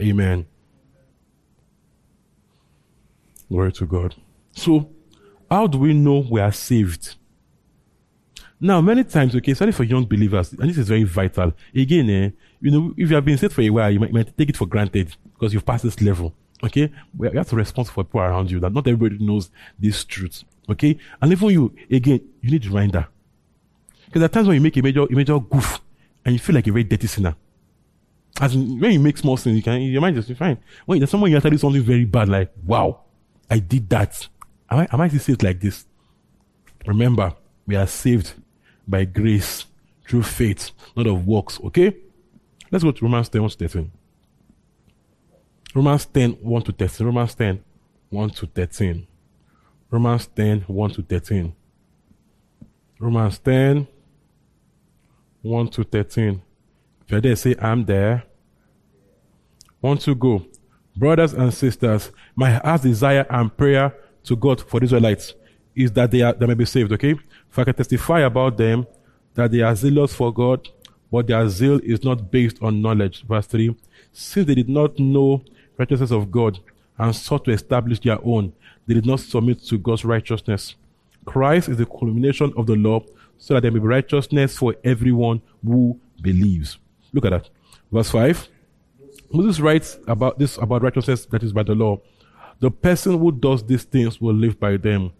Amen. Glory to God. So, How do we know we are saved? Now, many times, okay, especially for young believers, and this is very vital. Again, eh, you know, if you have been saved for a while, you might, you might take it for granted because you've passed this level. Okay, we have to respond for people around you that not everybody knows this truth. Okay, and even you, again, you need reminder. Because there are times when you make a major, a major goof, and you feel like a very dirty sinner. As in, when you make small sins, you can your mind just be fine. When there's someone you actually do something very bad, like wow, I did that. Am I am I to say it like this? Remember, we are saved by grace through faith, not of works. Okay, let's go to Romans ten one to thirteen. Romans ten, one to thirteen. Romans ten, one to thirteen. Romans ten, one to thirteen. Romans ten, one to thirteen. If you're there, say, I'm there. Want to go. Brothers and sisters, my heart's desire and prayer to God for the Israelites is that they, are, they may be saved, okay? For I can testify about them that they are zealous for God, but their zeal is not based on knowledge. Verse three. Since they did not know righteousness of God and sought to establish their own, they did not submit to God's righteousness. Christ is the culmination of the law, so that there may be righteousness for everyone who believes. Look at that. Verse five. Moses writes about this, about righteousness that is by the law. The person who does these things will live by them.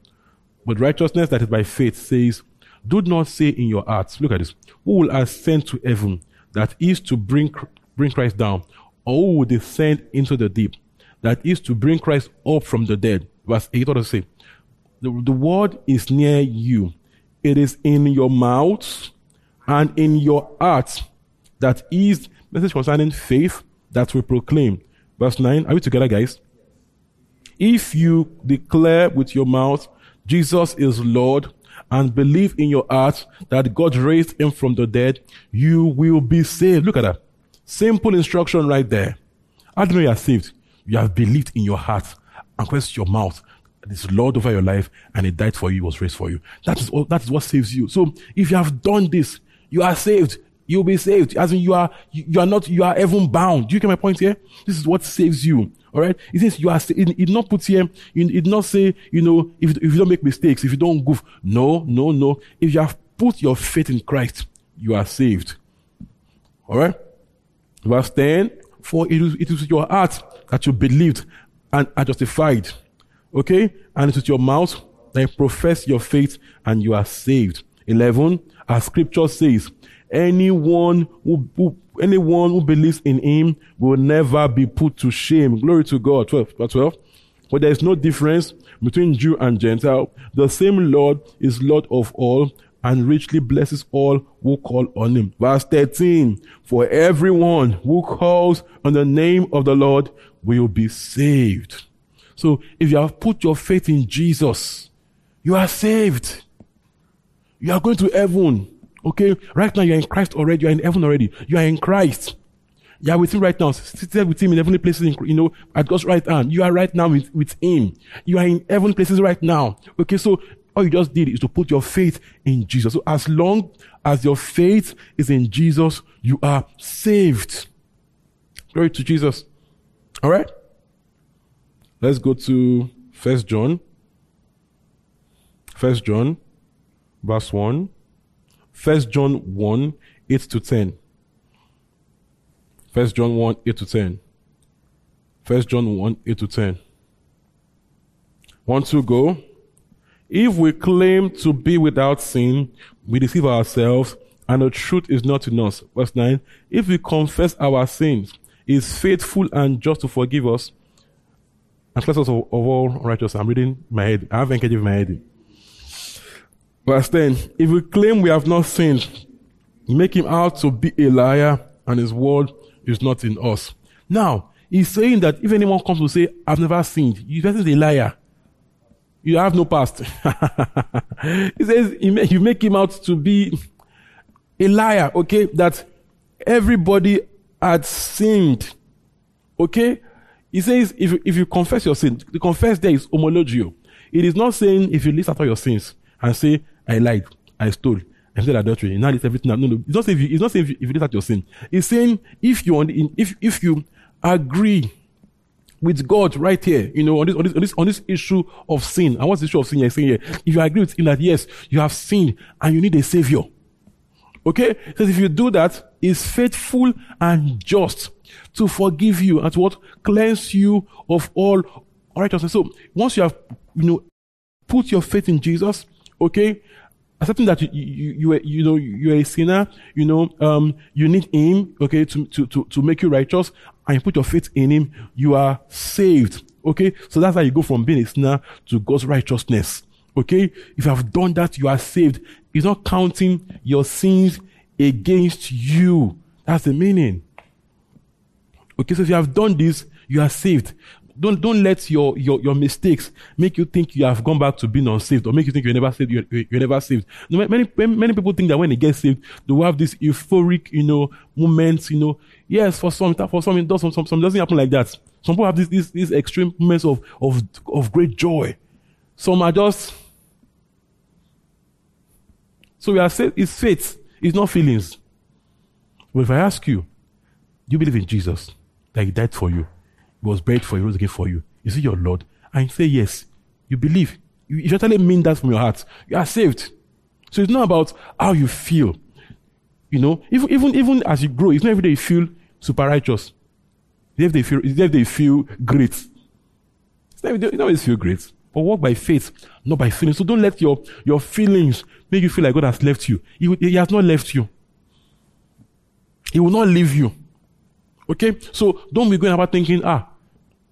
But righteousness that is by faith says, do not say in your hearts, look at this, who will ascend to heaven, that is to bring bring Christ down, or who will descend into the deep, that is to bring Christ up from the dead. Verse eight, what does it say? The, the word is near you. It is in your mouth and in your heart. That is message concerning faith that we proclaim. Verse nine, are we together, guys? If you declare with your mouth, Jesus is Lord, and believe in your heart that God raised him from the dead, you will be saved. Look at that. Simple instruction right there. How do you know you are saved? You have believed in your heart and confessed your mouth that is Lord over your life, and he died for you, was raised for you. That is all, that is what saves you. So if you have done this, you are saved. You'll be saved. As in, you are, you, you are not, you are heaven bound. Do you get my point here? This is what saves you. All right. It says you are, it, it not put here, it, it not say, you know, if, if you don't make mistakes, if you don't goof. No, no, no. If you have put your faith in Christ, you are saved. All right. Verse ten, for it is, it is with your heart that you believed and are justified. Okay. And it's with your mouth that you profess your faith and you are saved. eleven, as scripture says, Anyone who, who anyone who believes in him will never be put to shame. Glory to God. twelve, twelve. For there is no difference between Jew and Gentile. The same Lord is Lord of all and richly blesses all who call on him. Verse thirteen. For everyone who calls on the name of the Lord will be saved. So if you have put your faith in Jesus, you are saved. You are going to heaven. Okay, right now you're in Christ already. You're in heaven already. You are in Christ. You are with him right now. Seated with him in heavenly places, in, you know, at God's right hand. You are right now with, with him. You are in heavenly places right now. Okay, so all you just did is to put your faith in Jesus. So as long as your faith is in Jesus, you are saved. Glory to Jesus. All right? Let's go to First John. First John, verse one. First John one, eight to ten. First John one, eight to ten. First John one, eight to ten. Want to go? If we claim to be without sin, we deceive ourselves, and the truth is not in us. Verse nine. If we confess our sins, he is faithful and just to forgive us and cleanse us of, of all righteousness. I'm reading my head. I have engaged in my head. Verse ten, if we claim we have not sinned, make him out to be a liar, and his word is not in us. Now, he's saying that if anyone comes to say, I've never sinned, you just is a liar. You have no past. He says, you make him out to be a liar, okay? That everybody had sinned, okay? He says, if, if you confess your sin, the confess there is homologio. It is not saying if you list out all your sins and say, I lied, I stole, I said adultery, and now it's everything. No, no, it's not saying if you, it's not saying if you, if you look at your sin. It's saying if you, if, if you agree with God right here, you know, on this, on this, on this, on this issue of sin. And what's the issue of sin? You're saying here, if you agree with him that yes, you have sinned and you need a savior. Okay? Because if you do that, he's faithful and just to forgive you and to what? Cleanse you of all righteousness. So once you have, you know, put your faith in Jesus, okay, accepting that you, you, you, you know, you're a sinner, you know, um, you need him, okay, to, to, to, to make you righteous, and you put your faith in him, you are saved, okay? So that's how you go from being a sinner to God's righteousness, okay? If you have done that, you are saved. He's not counting your sins against you. That's the meaning. Okay, so if you have done this, you are saved. Don't don't let your, your, your mistakes make you think you have gone back to being unsaved, or make you think you're never saved. You're, you're never saved. Many many people think that when they get saved, they will have this euphoric, you know, moments. You know, yes, for some, for some it does, some, some, some doesn't happen like that. Some people have these these these extreme moments of of of great joy. Some are just. So we are saved. It's faith. It's not feelings. But if I ask you, do you believe in Jesus? That he died for you, was buried for you, rose again for you. Is he your Lord? And say yes. You believe. You certainly mean that from your heart. You are saved. So it's not about how you feel. You know, even even even as you grow, it's not every day you feel super righteous. It's every day you feel, it's every day you feel great. It's not every day you always feel great. But walk by faith, not by feelings. So don't let your, your feelings make you feel like God has left you. He, he has not left you. He will not leave you. Okay? So don't be going about thinking, ah,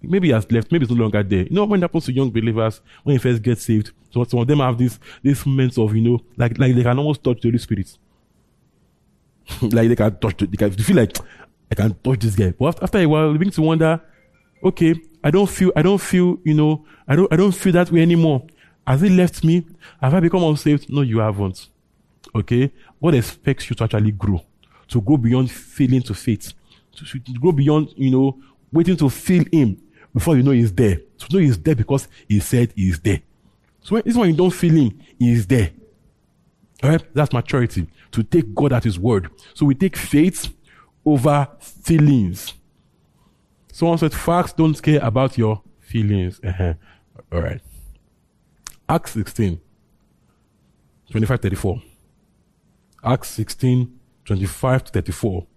maybe he has left, maybe it's no longer there. You know, when it happens to young believers, when you first get saved, so some of them have these, these moments of, you know, like, like they can almost touch the Holy Spirit. Like they can touch, they can feel like, I can touch this guy. But after a while, they begin to wonder, okay, I don't feel, I don't feel, you know, I don't, I don't feel that way anymore. Has he left me? Have I become unsaved? No, you haven't. Okay? What expects you to actually grow? To grow beyond feeling to faith. To, to grow beyond, you know, waiting to feel him before you know he's there. To know he's there because he said he's there. So when, this is when you don't feel him, he is there. All right? That's maturity. To take God at his word. So we take faith over feelings. Someone said, facts don't care about your feelings. Uh-huh. All right. Acts sixteen, twenty-five, thirty-four. Acts sixteen, twenty-five to thirty-four.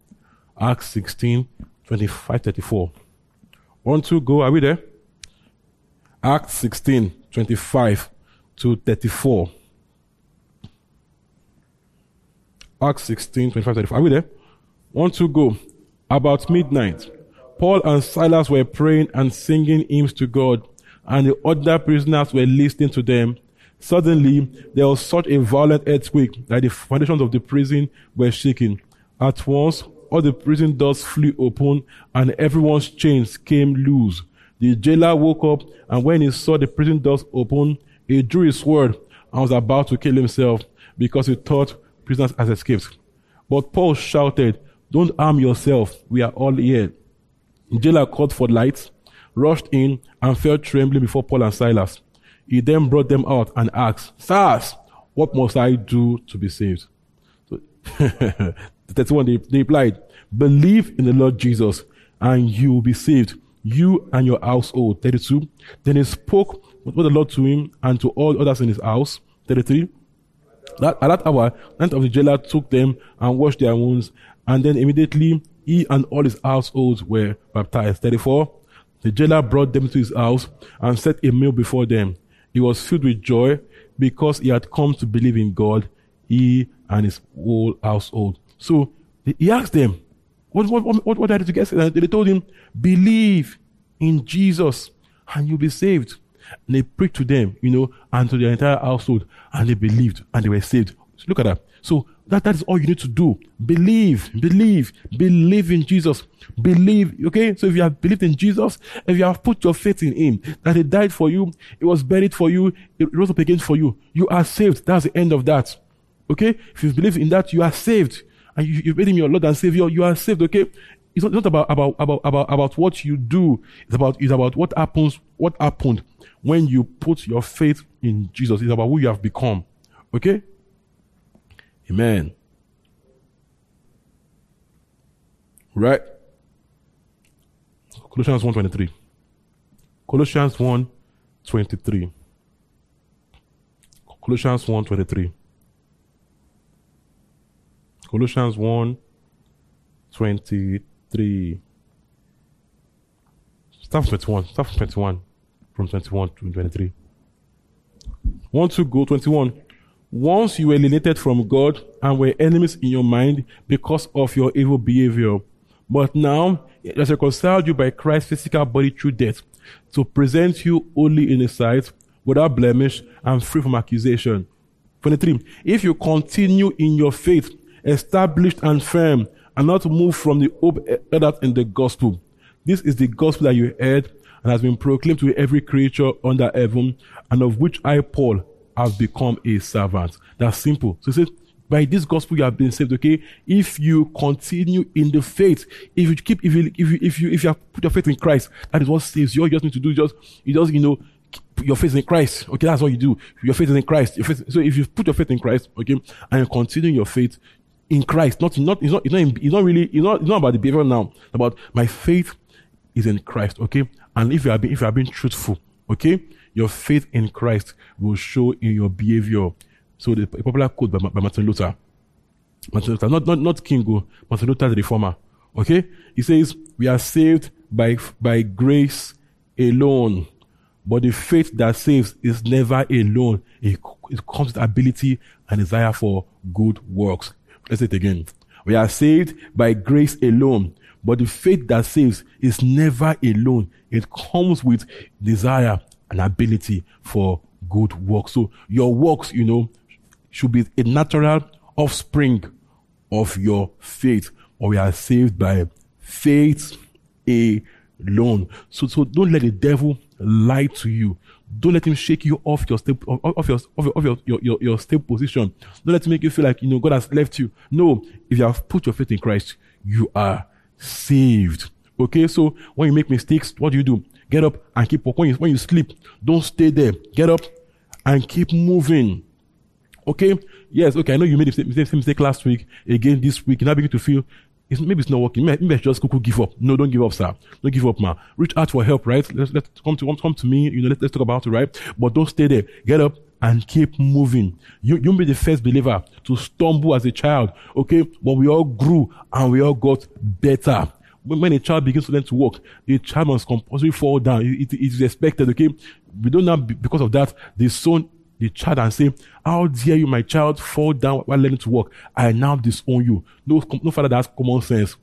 Acts sixteen, twenty-five, thirty-four. One, two, go. Are we there? Acts sixteen, twenty-five to thirty-four. Acts sixteen, twenty-five, thirty-four. Are we there? One, two, go. About midnight, Paul and Silas were praying and singing hymns to God, and the other prisoners were listening to them. Suddenly, there was such a violent earthquake that the foundations of the prison were shaken. At once, all the prison doors flew open, and everyone's chains came loose. The jailer woke up, and when he saw the prison doors open, he drew his sword and was about to kill himself because he thought prisoners had escaped. But Paul shouted, "Don't harm yourself, we are all here." The jailer called for lights, rushed in, and fell trembling before Paul and Silas. He then brought them out and asked, "Sirs, what must I do to be saved?" So, thirty-one, they, they replied, "Believe in the Lord Jesus, and you will be saved, you and your household." thirty-two, then he spoke with the Lord to him and to all others in his house. thirty-three, that, at that hour, none of the jailer took them and washed their wounds, and then immediately he and all his households were baptized. thirty-four, the jailer brought them to his house and set a meal before them. He was filled with joy because he had come to believe in God, he and his whole household. So he asked them, what, what, what, what are you to get? And they told him, "Believe in Jesus and you'll be saved." And they preached to them, you know, and to their entire household, and they believed and they were saved. So look at that. So that, that is all you need to do. Believe, believe, believe in Jesus. Believe, okay? So if you have believed in Jesus, if you have put your faith in him, that he died for you, he was buried for you, he rose up again for you, you are saved. That's the end of that, okay? If you believe in that, you are saved. And you, you've made him your Lord and Savior, you are saved, okay? It's not, it's not about, about, about, about, about what you do. It's about, it's about what happens, what happened when you put your faith in Jesus. It's about who you have become, okay? Amen. Right? Colossians one twenty-three. Colossians one twenty-three. Colossians one twenty-three. Colossians one twenty-three. Start from twenty-one. Start from twenty-one. From twenty-one to twenty-three. Want to go twenty-one. Once you were alienated from God and were enemies in your mind because of your evil behavior. But now it has reconciled you by Christ's physical body through death, to present you holy in His sight, without blemish and free from accusation. twenty-three. If you continue in your faith, established and firm, and not move from the hope held out in the gospel. This is the gospel that you heard and has been proclaimed to every creature under heaven, and of which I, Paul, have become a servant. That's simple. So he says, by this gospel you have been saved, okay? If you continue in the faith, if you keep, if you, if you, if you, if you have put your faith in Christ, that is what saves you. All you just need to do, just, you just, you know, keep your faith in Christ. Okay, that's all you do. Your faith is in Christ. Your faith, so if you put your faith in Christ, okay, and you continue your faith in Christ, not, not, it's not, it's not, in, it's not really, it's not, it's not about the behavior now, it's about my faith is in Christ, okay? And if you have been, if you have been truthful, okay, your faith in Christ will show in your behavior. So the popular quote by, by Martin Luther, Martin Luther, not not not Kingo, Martin Luther the reformer. Okay, he says we are saved by by grace alone, but the faith that saves is never alone. It, it comes with ability and desire for good works. Let's say it again. We are saved by grace alone, but the faith that saves is never alone. It comes with desire and ability for good works. So your works, you know, should be a natural offspring of your faith, or we are saved by faith alone. So, so don't let the devil lie to you. Don't let him shake you off your step, off your, off your, off your, your, your, your step position. Don't let him make you feel like, you know, God has left you. No, if you have put your faith in Christ, you are saved. Okay, so when you make mistakes, what do you do? Get up and keep walking. When you, when you sleep, don't stay there. Get up and keep moving. Okay? Yes, okay, I know you made the same mistake, mistake last week, again this week. You're not beginning to feel, it's, maybe it's not working. Maybe, maybe I just go, go give up. No, don't give up, sir. Don't give up, man. Reach out for help, right? Let's, let's come to come to me. You know, let's, let's talk about it, right? But don't stay there. Get up and keep moving. You, you may be the first believer to stumble as a child, okay? But we all grew and we all got better. When a child begins to learn to walk, the child must compulsively fall down. It, it, it is expected, okay? We don't now, because of that, disown the child and say, how dare you, my child, fall down while learning to walk. I now disown you. No, no father that has common sense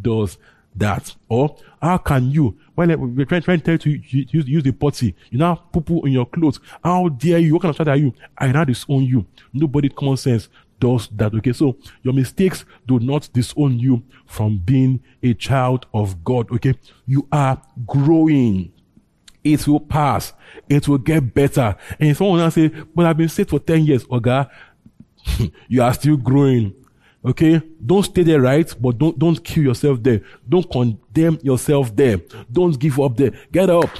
does that. Or, how can you, when we're trying, trying to tell you to use, use the potty, you now poo-poo in your clothes. How dare you, what kind of child are you? I now disown you. Nobody common sense does that, okay? So your mistakes do not disown you from being a child of God, okay? You are growing. It will pass. It will get better. And someone will say, but I've been saved for ten years, Oga. You are still growing, okay? Don't stay there, right? But don't, don't kill yourself there. Don't condemn yourself there. Don't give up there. Get up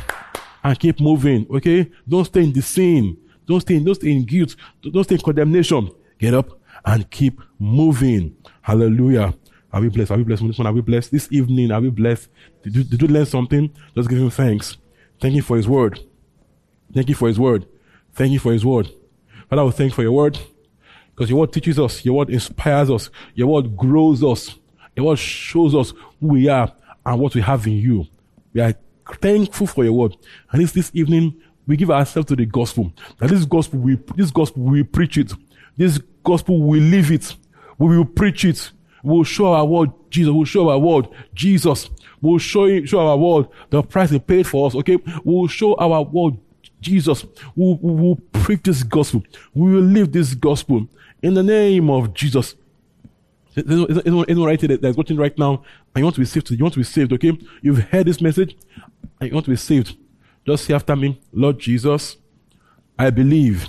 and keep moving, okay? Don't stay in the sin. Don't stay in, don't stay in guilt. Don't stay in condemnation. Get up and keep moving. Hallelujah. Are we blessed? Are we blessed? Are we blessed? This evening, are we blessed? Did you, did you learn something? Just give Him thanks. Thank you for His word. Thank you for His word. Thank you for His word. Father, we thank you for your word, because your word teaches us. Your word inspires us. Your word grows us. Your word shows us who we are and what we have in you. We are thankful for your word. And it's this evening, we give ourselves to the gospel. That this gospel, we, this gospel, we preach it. This gospel, we live it. We will preach it. We'll show our world Jesus. We'll show our world Jesus. We'll show him, show our world the price He paid for us. Okay, we'll show our world Jesus. We'll, we'll preach this gospel. We will live this gospel in the name of Jesus. Anyone, anyone right here that's watching right now, and you want to be saved? You want to be saved? Okay, you've heard this message, and you want to be saved. Just say after me, Lord Jesus, I believe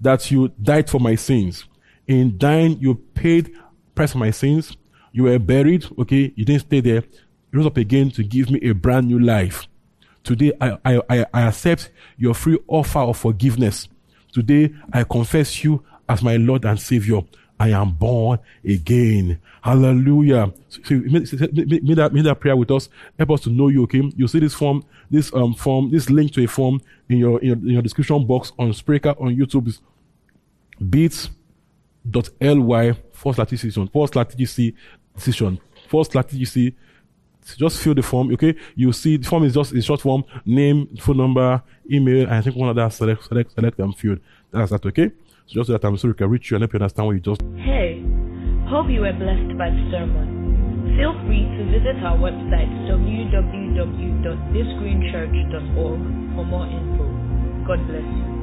that you died for my sins. In dying, you paid price for my sins. You were buried, okay? You didn't stay there. You rose up again to give me a brand new life. Today, I, I, I, I accept your free offer of forgiveness. Today, I confess you as my Lord and Savior. I am born again. Hallelujah. So make, make, that, make that prayer with us. Help us to know you, okay? You'll see this form, this um form, this link to a form in your in your, in your description box on Spreaker, on YouTube. It's beats.ly forward slash decision, forward slash TGC decision, forward slash TGC. Just fill the form, okay? You'll see the form is just a short form, name, phone number, email, and I think one of that select, select, select, and field. That's that, okay? So just so that I'm sure we can reach you and help you understand what you just... Hey, hope you were blessed by the sermon. Feel free to visit our website, w w w dot this green church dot org, for more info. God bless you.